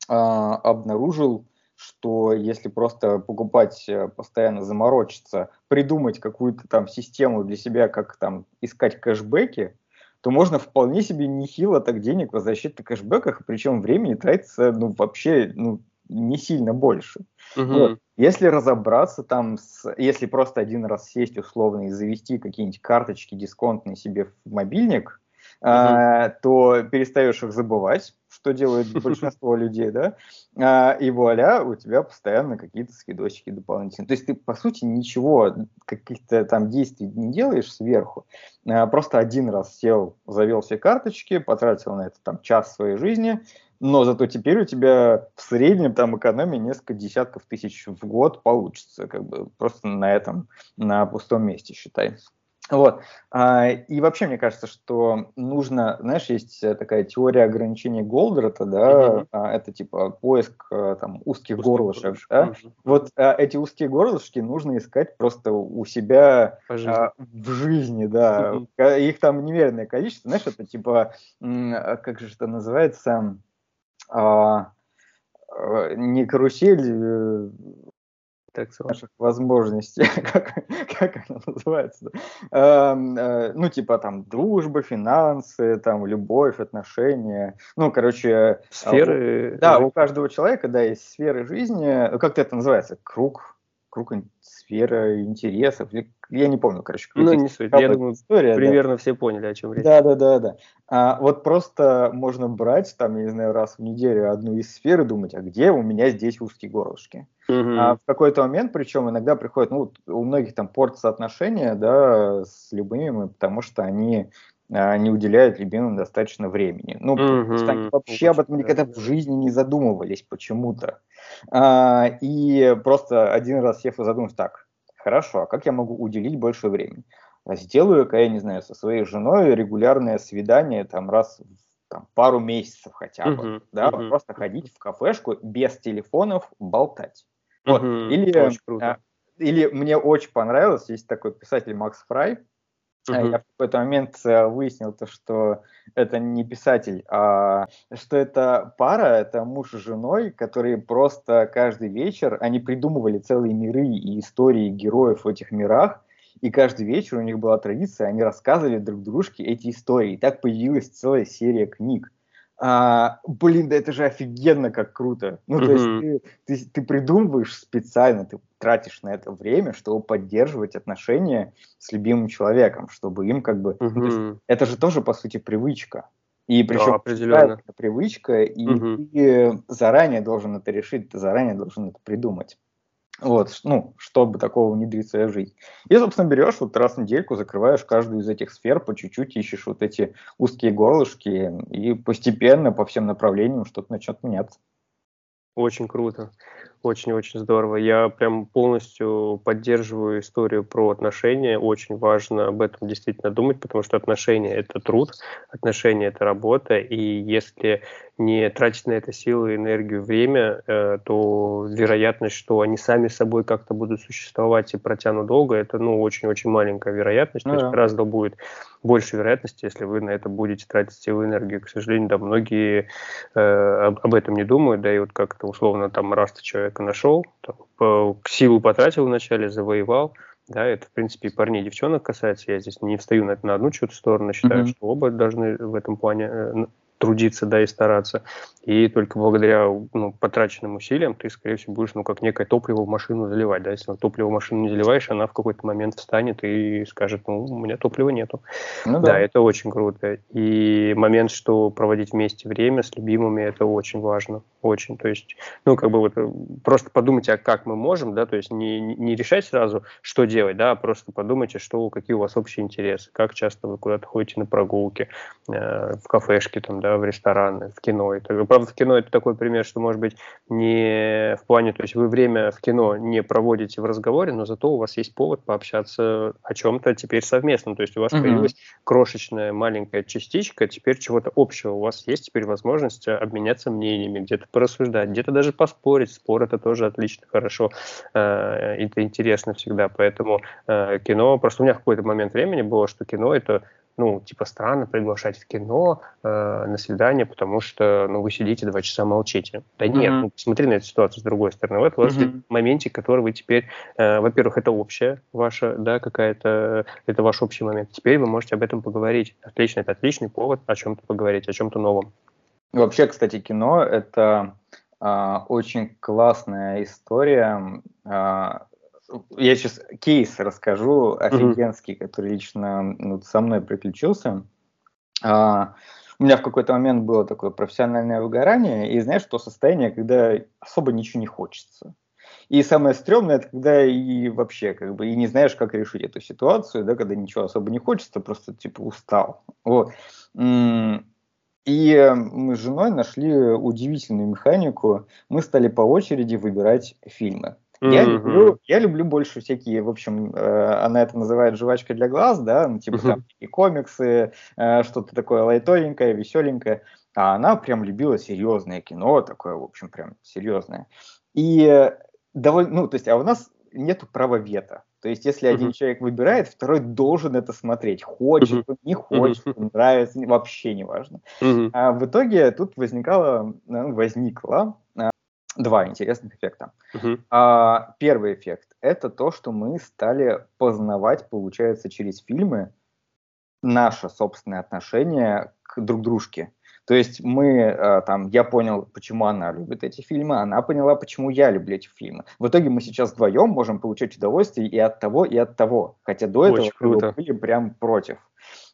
э, обнаружил, что если просто покупать, постоянно заморочиться, придумать какую-то там систему для себя, как там искать кэшбэки, то можно вполне себе нехило так денег возвращать на кэшбэках, причем времени тратится, ну, вообще, ну, не сильно больше. Угу. Вот. Если разобраться там, с, если просто один раз сесть условно и завести какие-нибудь карточки дисконтные себе в мобильник, угу. а, то перестаешь их забывать, что делает большинство людей, да, а, и вуаля, у тебя постоянно какие-то скидочки дополнительные. То есть ты, по сути, ничего, каких-то там действий не делаешь сверху, а, просто один раз сел, завел все карточки, потратил на это там час своей жизни, но зато теперь у тебя в среднем там экономия несколько десятков тысяч в год получится, как бы просто на этом, на пустом месте, считай. Вот. И вообще, мне кажется, что нужно, знаешь, есть такая теория ограничений Голдрата, да, mm-hmm. это типа поиск там узких Узкий горлышек, да? mm-hmm. Вот эти узкие горлышки нужно искать просто у себя жизни. А, в жизни, да, mm-hmm. их там невероятное количество, знаешь, это типа, как же это называется, а, а, не карусель, так, наших возможностей, как, как она называется, э, э, ну, типа, там, дружба, финансы, там, любовь, отношения, ну, короче... Сферы... У, да, у каждого человека, да, есть сферы жизни, как-то это называется, круг, круг сферы интересов, я не помню, короче. Ну, не суть, я думаю, история, примерно да. все поняли, о чем речь. Да-да-да, а, вот просто можно брать, там, я не знаю, раз в неделю одну из сфер и думать, а где у меня здесь узкие горлышки? Uh-huh. А в какой-то момент, причем иногда приходит, ну, у многих там портятся отношения, да, с любыми, потому что они а, не уделяют любимым достаточно времени. Ну, uh-huh. потому что они вообще uh-huh. об этом никогда uh-huh. в жизни не задумывались почему-то. А, и просто один раз сев и задумался, так, хорошо, а как я могу уделить больше времени? сделаю-ка, я не знаю, со своей женой регулярное свидание там раз в там, пару месяцев хотя бы, uh-huh, да, uh-huh. просто ходить в кафешку без телефонов, болтать. Uh-huh, вот. Или, очень круто. Или мне очень понравилось, есть такой писатель Макс Фрай, uh-huh. я в какой-то момент выяснил, то, что это не писатель, а что это пара, это муж и женой, которые просто каждый вечер, они придумывали целые миры и истории героев в этих мирах, и каждый вечер у них была традиция, они рассказывали друг дружке эти истории. И так появилась целая серия книг. А, блин, да это же офигенно как круто. Ну, mm-hmm. то есть ты, ты, ты придумываешь специально, ты тратишь на это время, чтобы поддерживать отношения с любимым человеком, чтобы им как бы... Mm-hmm. Ну, то есть, это же тоже, по сути, привычка. И причем да, определенно. Это привычка, и mm-hmm. ты заранее должен это решить, ты заранее должен это придумать. Вот, ну, чтобы такого внедрить в свою жизнь. И, собственно, берешь вот раз в недельку, закрываешь каждую из этих сфер, по чуть-чуть ищешь вот эти узкие горлышки, и постепенно по всем направлениям что-то начнет меняться. Очень круто, очень-очень здорово. Я прям полностью поддерживаю историю про отношения. Очень важно об этом действительно думать, потому что отношения – это труд, отношения – это работа, и если не тратить на это силы, энергию, время, то вероятность, что они сами собой как-то будут существовать и протянут долго, это ну, очень-очень маленькая вероятность, ну, то да. есть гораздо будет больше вероятности, если вы на это будете тратить силы, энергию. К сожалению, да, многие э, об, об этом не думают, да, и вот как-то условно там раз ты человека нашел, там, по, силу потратил вначале, завоевал, да, это в принципе и парней, и девчонок касается, я здесь не встаю на, на одну чью-то сторону, считаю, mm-hmm. что оба должны в этом плане э, трудиться, да, и стараться, и только благодаря ну, потраченным усилиям ты, скорее всего, будешь, ну, как некое топливо в машину заливать, да, если топливо в машину не заливаешь, она в какой-то момент встанет и скажет, ну, у меня топлива нету, ну, да. да, это очень круто, и момент, что проводить вместе время с любимыми, это очень важно, очень, то есть, ну, как бы вот просто подумайте, а как мы можем, да, то есть не, не решать сразу, что делать, да, а просто подумайте, что, какие у вас общие интересы, как часто вы куда-то ходите на прогулки, э, в кафешке, там, да, в рестораны, в кино. Правда, в кино это такой пример, что, может быть, не в плане, то есть вы время в кино не проводите в разговоре, но зато у вас есть повод пообщаться о чем-то теперь совместно. То есть у вас uh-huh. появилась крошечная маленькая частичка, теперь чего-то общего. У вас есть теперь возможность обменяться мнениями, где-то порассуждать, где-то даже поспорить. Спор — это тоже отлично, хорошо. Это интересно всегда. Поэтому кино... Просто у меня в какой-то момент времени было, что кино — это ну, типа, странно приглашать в кино, э, на свидание, потому что, ну, вы сидите два часа молчите. Да нет, mm-hmm. ну, посмотри на эту ситуацию с другой стороны. Вот у вас mm-hmm. моментик, который вы теперь, э, во-первых, это общая ваша, да, какая-то, это ваш общий момент. Теперь вы можете об этом поговорить. Отлично, это отличный повод о чем-то поговорить, о чем-то новом. Вообще, кстати, кино — это э, очень классная история, э, я сейчас кейс расскажу, офигенский, mm-hmm. который лично вот со мной приключился. А, у меня в какой-то момент было такое профессиональное выгорание, и знаешь, то состояние, когда особо ничего не хочется. И самое стрёмное, это когда и вообще как бы и не знаешь, как решить эту ситуацию, да, когда ничего особо не хочется, просто типа устал. Вот. И мы с женой нашли удивительную механику. Мы стали по очереди выбирать фильмы. Я, mm-hmm. люблю, я люблю больше всякие, в общем, э, она это называет жвачкой для глаз, да, ну, типа mm-hmm. там и комиксы, э, что-то такое лайтовенькое, веселенькое, а она прям любила серьезное кино, такое, в общем, прям серьезное. И э, довольно, ну, то есть, а у нас нету права вето. То есть, если mm-hmm. один человек выбирает, второй должен это смотреть, хочет, mm-hmm. не хочет, mm-hmm. нравится, вообще не важно. Mm-hmm. А в итоге тут возникало, ну, возникло два интересных эффекта. Uh-huh. А, первый эффект – это то, что мы стали познавать, получается, через фильмы наше собственное отношение к друг дружке. То есть мы, а, там, я понял, почему она любит эти фильмы, она поняла, почему я люблю эти фильмы. В итоге мы сейчас вдвоем можем получать удовольствие и от того, и от того. Хотя до этого Очень круто. Мы были прям против.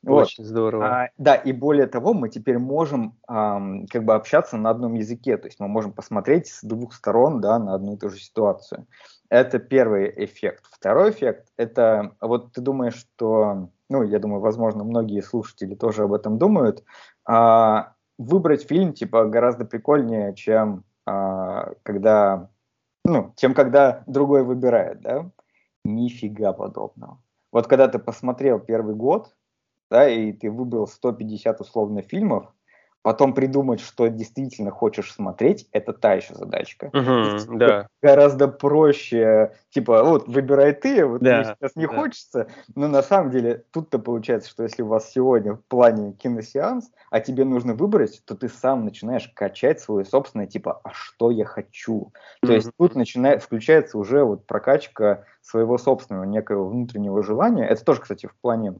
Очень вот. Здорово. А, да, и более того, мы теперь можем эм, как бы общаться на одном языке, то есть мы можем посмотреть с двух сторон, да, на одну и ту же ситуацию. Это первый эффект. Второй эффект – это вот ты думаешь, что, ну, я думаю, возможно, многие слушатели тоже об этом думают, э, выбрать фильм типа гораздо прикольнее, чем э, когда, ну, чем когда другой выбирает, да? Нифига подобного. вот когда ты посмотрел первый год, да, и ты выбрал сто пятьдесят условно фильмов, потом придумать, что действительно хочешь смотреть, это та еще задачка. Угу, да. Гораздо проще, типа, вот, выбирай ты, вот да, мне сейчас не да. хочется, но на самом деле тут-то получается, что если у вас сегодня в плане киносеанс, а тебе нужно выбрать, то ты сам начинаешь качать свое собственное, типа, а что я хочу? То есть тут начинает, включается уже вот прокачка своего собственного некого внутреннего желания. Это тоже, кстати, в плане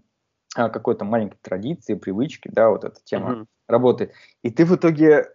какой-то маленькой традиции, привычки, да, вот эта тема mm-hmm. работает. И ты в итоге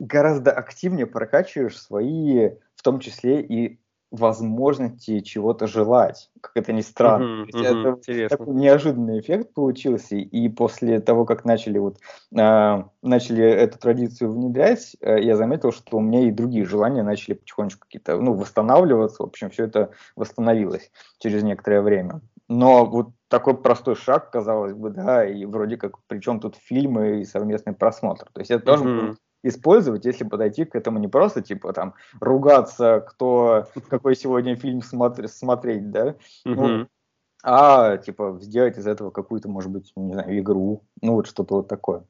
гораздо активнее прокачиваешь свои, в том числе и возможности чего-то желать, как это ни странно. Mm-hmm. Mm-hmm. Это такой неожиданный эффект получился, и после того, как начали, вот, э, начали эту традицию внедрять, э, я заметил, что у меня и другие желания начали потихонечку какие-то, ну, восстанавливаться, в общем, все это восстановилось через некоторое время. Но вот такой простой шаг, казалось бы, да, и вроде как, причем тут фильмы и совместный просмотр. То есть это тоже mm-hmm. использовать, если подойти к этому не просто, типа, там, ругаться, кто, какой сегодня фильм смотри, смотреть, да, mm-hmm. ну, а, типа, сделать из этого какую-то, может быть, не знаю, игру, ну, вот что-то вот такое.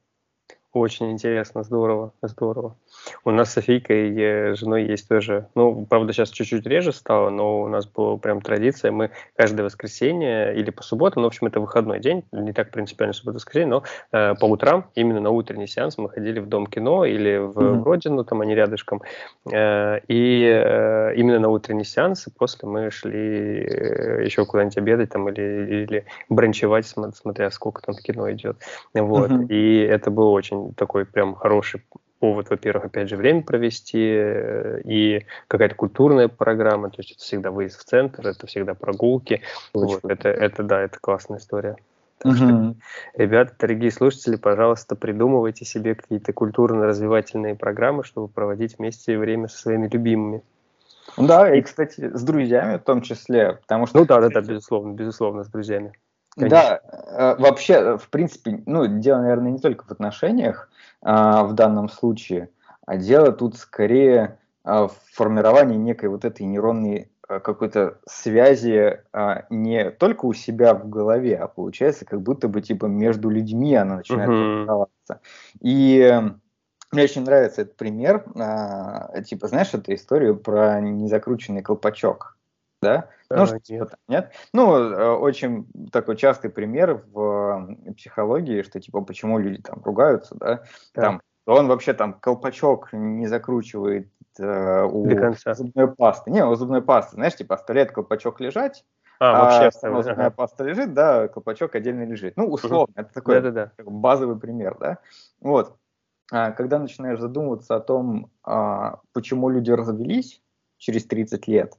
Очень интересно, здорово, здорово. У нас с Софийкой и женой есть тоже, ну, правда, сейчас чуть-чуть реже стало, но у нас была прям традиция, мы каждое воскресенье или по субботам, ну, в общем, это выходной день, не так принципиально суббота-воскресенье, но э, по утрам, именно на утренний сеанс мы ходили в Дом кино или в, mm-hmm. в Родину, там они рядышком, э, и э, именно на утренний сеанс, и после мы шли э, еще куда-нибудь обедать там или, или бранчевать, смотря сколько там в кино идет, вот, mm-hmm. и это было очень такой прям хороший повод, во-первых, опять же, время провести, и какая-то культурная программа, то есть это всегда выезд в центр, это всегда прогулки, вот, это, это, да, это классная история. Так угу. что, ребята, дорогие слушатели, пожалуйста, придумывайте себе какие-то культурно-развивательные программы, чтобы проводить вместе время со своими любимыми. Да, и, кстати, с друзьями в том числе, потому что... Ну да, да, да, безусловно, безусловно, с друзьями. Конечно. Да, вообще, в принципе, ну, дело, наверное, не только в отношениях а, в данном случае, а дело тут скорее а, в формировании некой вот этой нейронной а, какой-то связи а, не только у себя в голове, а получается, как будто бы, типа, между людьми она начинает формироваться. Uh-huh. И мне очень нравится этот пример, а, типа, знаешь, эту историю про незакрученный колпачок. Да? Да, ну, нет. Нет? Ну, очень такой частый пример в психологии, что типа почему люди там ругаются, да? Да. Там, он вообще там колпачок не закручивает э, у зубной пасты. Не, у зубной пасты, знаешь, типа оставляет колпачок лежать, а, а вообще зубная ага. паста лежит, да, колпачок отдельно лежит. Ну, условно, угу. это такой да-да-да. Базовый пример, да? Вот. А, когда начинаешь задумываться о том, а, почему люди развелись через тридцать лет,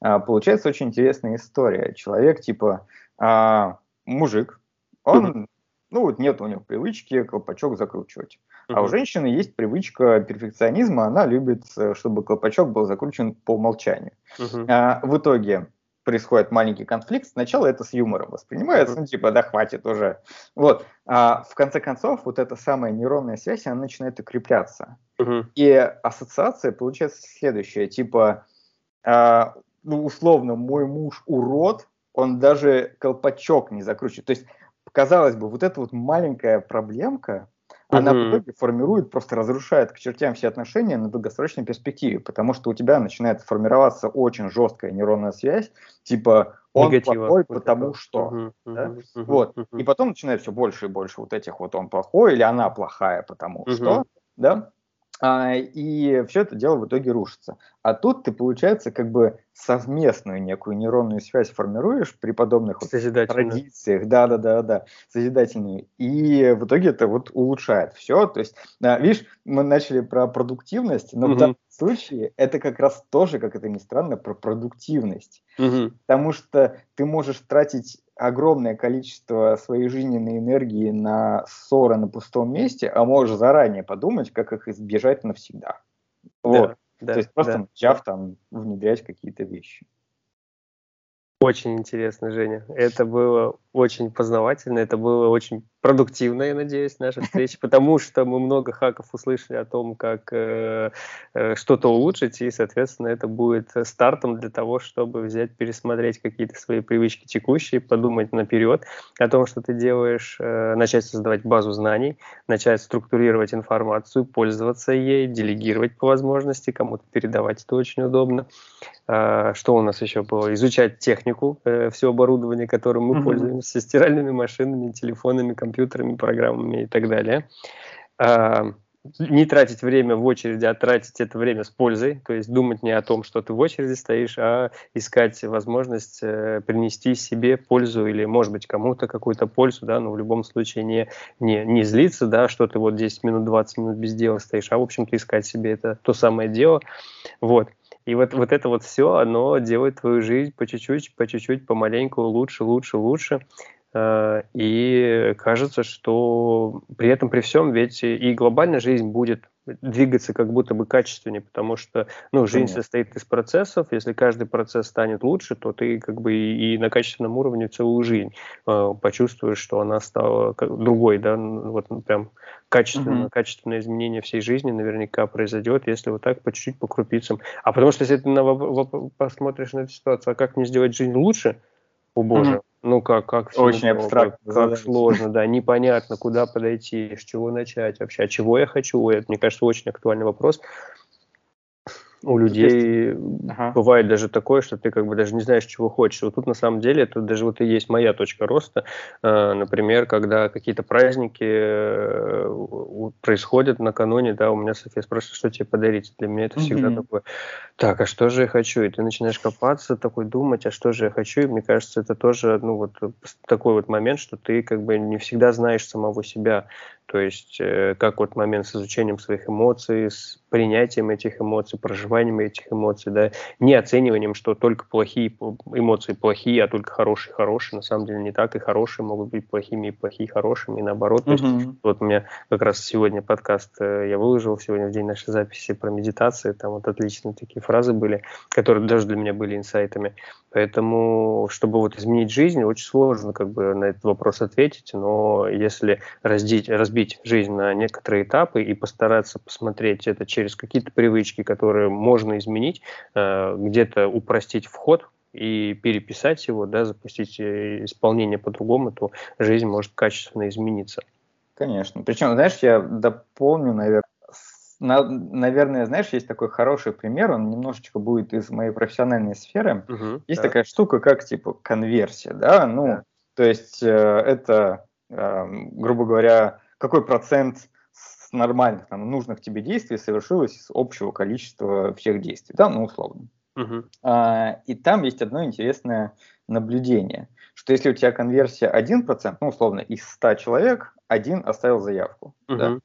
получается очень интересная история. Человек, типа, а, мужик, он, mm-hmm. ну, вот нет у него привычки колпачок закручивать. Mm-hmm. А у женщины есть привычка перфекционизма, она любит, чтобы колпачок был закручен по умолчанию. Mm-hmm. А, в итоге происходит маленький конфликт. Сначала это с юмором воспринимается, mm-hmm. ну, типа, да хватит уже. Вот. А в конце концов, вот эта самая нейронная связь, она начинает укрепляться. Mm-hmm. И ассоциация получается следующая, типа... А, ну, условно, мой муж урод, он даже колпачок не закручивает. То есть, казалось бы, вот эта вот маленькая проблемка, mm-hmm. она в итоге формирует, просто разрушает к чертям все отношения на долгосрочной перспективе, потому что у тебя начинает формироваться очень жесткая нейронная связь, типа он негатива, плохой, вот потому это. Что. Mm-hmm. Да? Mm-hmm. Вот. И потом начинает все больше и больше вот этих вот он плохой или она плохая, потому mm-hmm. что. Да? И все это дело в итоге рушится. А тут ты, получается, как бы совместную некую нейронную связь формируешь при подобных вот традициях. Да-да-да, созидательную. И в итоге это вот улучшает все. То есть, видишь, мы начали про продуктивность, но угу. в данном случае это как раз тоже, как это ни странно, про продуктивность. Угу. Потому что ты можешь тратить огромное количество своей жизненной энергии на ссоры на пустом месте, а можешь заранее подумать, как их избежать навсегда. Вот. Да, то да, есть просто да. начав там внедрять какие-то вещи. Очень интересно, Женя. Это было очень познавательно, это было очень продуктивно, я надеюсь, наша встреча, потому что мы много хаков услышали о том, как э, э, что-то улучшить, и, соответственно, это будет стартом для того, чтобы взять, пересмотреть какие-то свои привычки текущие, подумать наперед о том, что ты делаешь, э, начать создавать базу знаний, начать структурировать информацию, пользоваться ей, делегировать по возможности, кому-то передавать, это очень удобно. Э, что у нас еще было? Изучать технику, э, все оборудование, которым мы mm-hmm. пользуемся, со стиральными машинами, телефонами, компьютерами, программами и так далее. А, не тратить время в очереди, а тратить это время с пользой, то есть думать не о том, что ты в очереди стоишь, а искать возможность э, принести себе пользу или, может быть, кому-то какую-то пользу, да, но в любом случае не, не, не злиться, да, что ты вот десять минут, двадцать минут без дела стоишь, а, в общем-то, искать себе это то самое дело. Вот. И вот, вот это вот все, оно делает твою жизнь по чуть-чуть, по чуть-чуть, помаленьку лучше, лучше, лучше. И кажется, что при этом, при всем, ведь и глобальная жизнь будет двигаться как будто бы качественнее, потому что, ну, жизнь Понятно. Состоит из процессов, если каждый процесс станет лучше, то ты как бы и на качественном уровне целую жизнь э, почувствуешь, что она стала другой, да, вот прям качественно, mm-hmm. качественное изменение всей жизни наверняка произойдет, если вот так по чуть-чуть, по крупицам. А потому что если ты на воп- посмотришь на эту ситуацию, а как мне сделать жизнь лучше, о боже, mm-hmm. ну как, как, очень абстрактно, как, как сложно, да, непонятно, куда подойти, с чего начать вообще, а чего я хочу, это, мне кажется, очень актуальный вопрос. У людей ага. бывает даже такое, что ты как бы даже не знаешь, чего хочешь. Вот тут на самом деле это даже вот и есть моя точка роста. Например, когда какие-то праздники происходят накануне, да, у меня София спрашивает, что тебе подарить. Для меня это всегда mm-hmm. такое, так, а что же я хочу? И ты начинаешь копаться, такой думать, а что же я хочу? И мне кажется, это тоже, ну, вот такой вот момент, что ты как бы не всегда знаешь самого себя. То есть, как вот момент с изучением своих эмоций, с принятием этих эмоций, проживанием этих эмоций, да, не оцениванием, что только плохие эмоции плохие, а только хорошие хорошие, на самом деле не так, и хорошие могут быть плохими, и плохие хорошими, и наоборот. Mm-hmm. То есть, вот у меня как раз сегодня подкаст я выложил, сегодня в день нашей записи про медитации, там вот отличные такие фразы были, которые даже для меня были инсайтами. Поэтому, чтобы вот изменить жизнь, очень сложно как бы на этот вопрос ответить, но если раздеть, разбить жизнь на некоторые этапы и постараться посмотреть это через какие-то привычки, которые можно изменить, где-то упростить вход и переписать его, да, запустить исполнение по-другому, то жизнь может качественно измениться. Конечно. Причем, знаешь, я дополню, наверное, на, наверное, знаешь, есть такой хороший пример, он немножечко будет из моей профессиональной сферы. Угу, есть да. такая штука, как типа конверсия, да, ну, да. то есть э, это, э, грубо говоря, какой процент нормальных, там, нужных тебе действий совершилось из общего количества всех действий, да, ну, условно. Uh-huh. А, и там есть одно интересное наблюдение, что если у тебя конверсия один процент, ну, условно, из ста человек, один оставил заявку, uh-huh. да,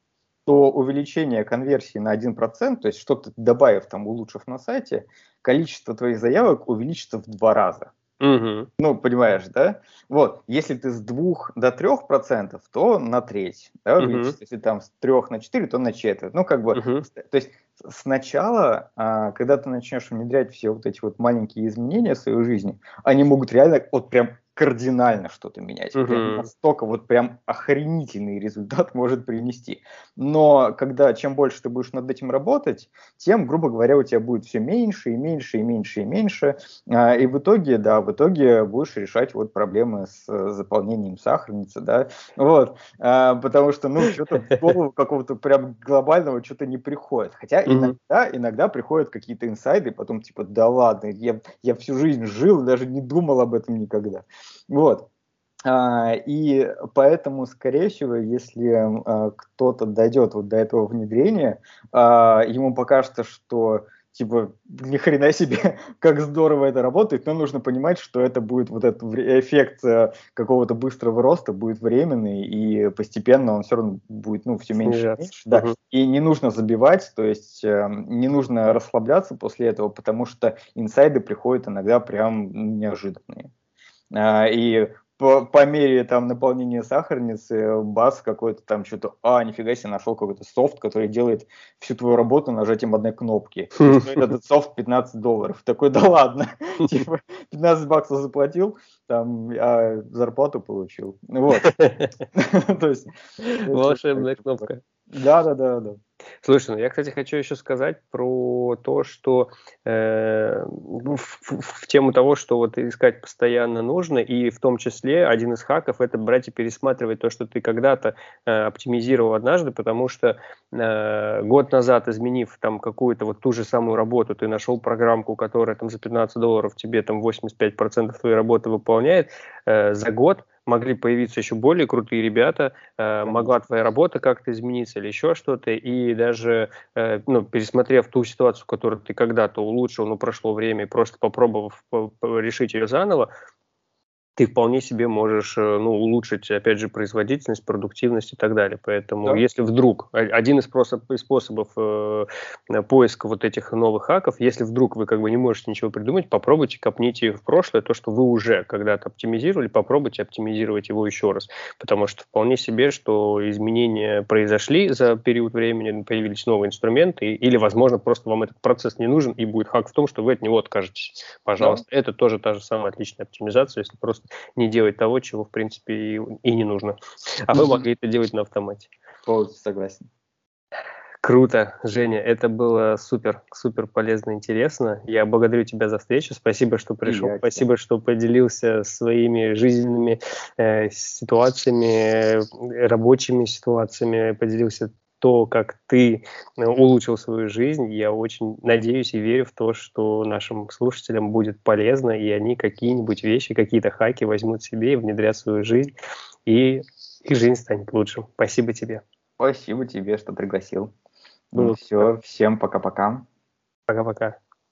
то увеличение конверсии на один процент, то есть что-то добавив, там, улучшив на сайте, количество твоих заявок увеличится в два раза. Угу. Ну, понимаешь, да? Вот, если ты с двух до трёх процентов, то на треть, да, угу. если там с трёх на четыре, то на четверть. Ну, как бы, угу. то есть сначала, когда ты начнешь внедрять все вот эти вот маленькие изменения в своей жизни, они могут реально вот прям кардинально что-то менять. Угу. Прям настолько вот прям охренительный результат может принести. Но когда чем больше ты будешь над этим работать, тем, грубо говоря, у тебя будет все меньше и меньше и меньше и меньше. И в итоге, да, в итоге будешь решать вот проблемы с заполнением сахарницы, да. Вот. Потому что, ну, что-то в голову какого-то прям глобального что-то не приходит. Хотя угу. иногда, иногда приходят какие-то инсайды, потом типа, да ладно, я, я всю жизнь жил, даже не думал об этом никогда. Вот, и поэтому, скорее всего, если кто-то дойдет вот до этого внедрения, ему покажется, что типа, ни хрена себе, как здорово это работает, но нужно понимать, что это будет вот этот эффект какого-то быстрого роста, будет временный, и постепенно он все равно будет, ну, все меньше и меньше. Да. Угу. И не нужно забивать, то есть не нужно расслабляться после этого, потому что инсайды приходят иногда прям неожиданные. И по, по мере там наполнения сахарницы, бас какой-то там что-то, а, нифига себе, нашел какой-то софт, который делает всю твою работу нажатием одной кнопки. Стоит этот софт пятнадцать долларов. Такой, да ладно, типа пятнадцать баксов заплатил, там, а зарплату получил. Вот. То есть... Волшебная кнопка. Да, да, да, да. Слушай, ну я, кстати, хочу еще сказать про то, что э, в, в, в тему того, что вот искать постоянно нужно, и в том числе один из хаков — это брать и пересматривать то, что ты когда-то э, оптимизировал однажды, потому что э, год назад, изменив там какую-то вот ту же самую работу, ты нашел программку, которая там за пятнадцать долларов тебе там восемьдесят пять процентов твоей работы выполняет, э, за год могли появиться еще более крутые ребята, э, могла твоя работа как-то измениться или еще что-то, и даже э, ну, пересмотрев ту ситуацию, которую ты когда-то улучшил, но прошло время, и просто попробовав по- по- решить ее заново, ты вполне себе можешь ну, улучшить, опять же, производительность, продуктивность и так далее. Поэтому, да. Если вдруг, один из способов э, поиска вот этих новых хаков, если вдруг вы как бы не можете ничего придумать, попробуйте, копните в прошлое, то, что вы уже когда-то оптимизировали, попробуйте оптимизировать его еще раз. Потому что вполне себе, что изменения произошли за период времени, появились новые инструменты, или, возможно, просто вам этот процесс не нужен, и будет хак в том, что вы от него откажетесь. Пожалуйста. Да. Это тоже та же самая отличная оптимизация, если просто не делать того, чего, в принципе, и, и не нужно. А вы могли это делать на автомате. Полностью согласен. Круто, Женя. Это было супер, супер полезно, интересно. Я благодарю тебя за встречу. Спасибо, что пришел. Я Спасибо, тебя. Что поделился своими жизненными э, ситуациями, рабочими ситуациями. Поделился то, как ты улучшил свою жизнь. Я очень надеюсь и верю в то, что нашим слушателям будет полезно, и они какие-нибудь вещи, какие-то хаки возьмут себе и внедрят в свою жизнь, и их жизнь станет лучше. Спасибо тебе. Спасибо тебе, что пригласил. Ну, ну все, всем пока-пока. Пока-пока.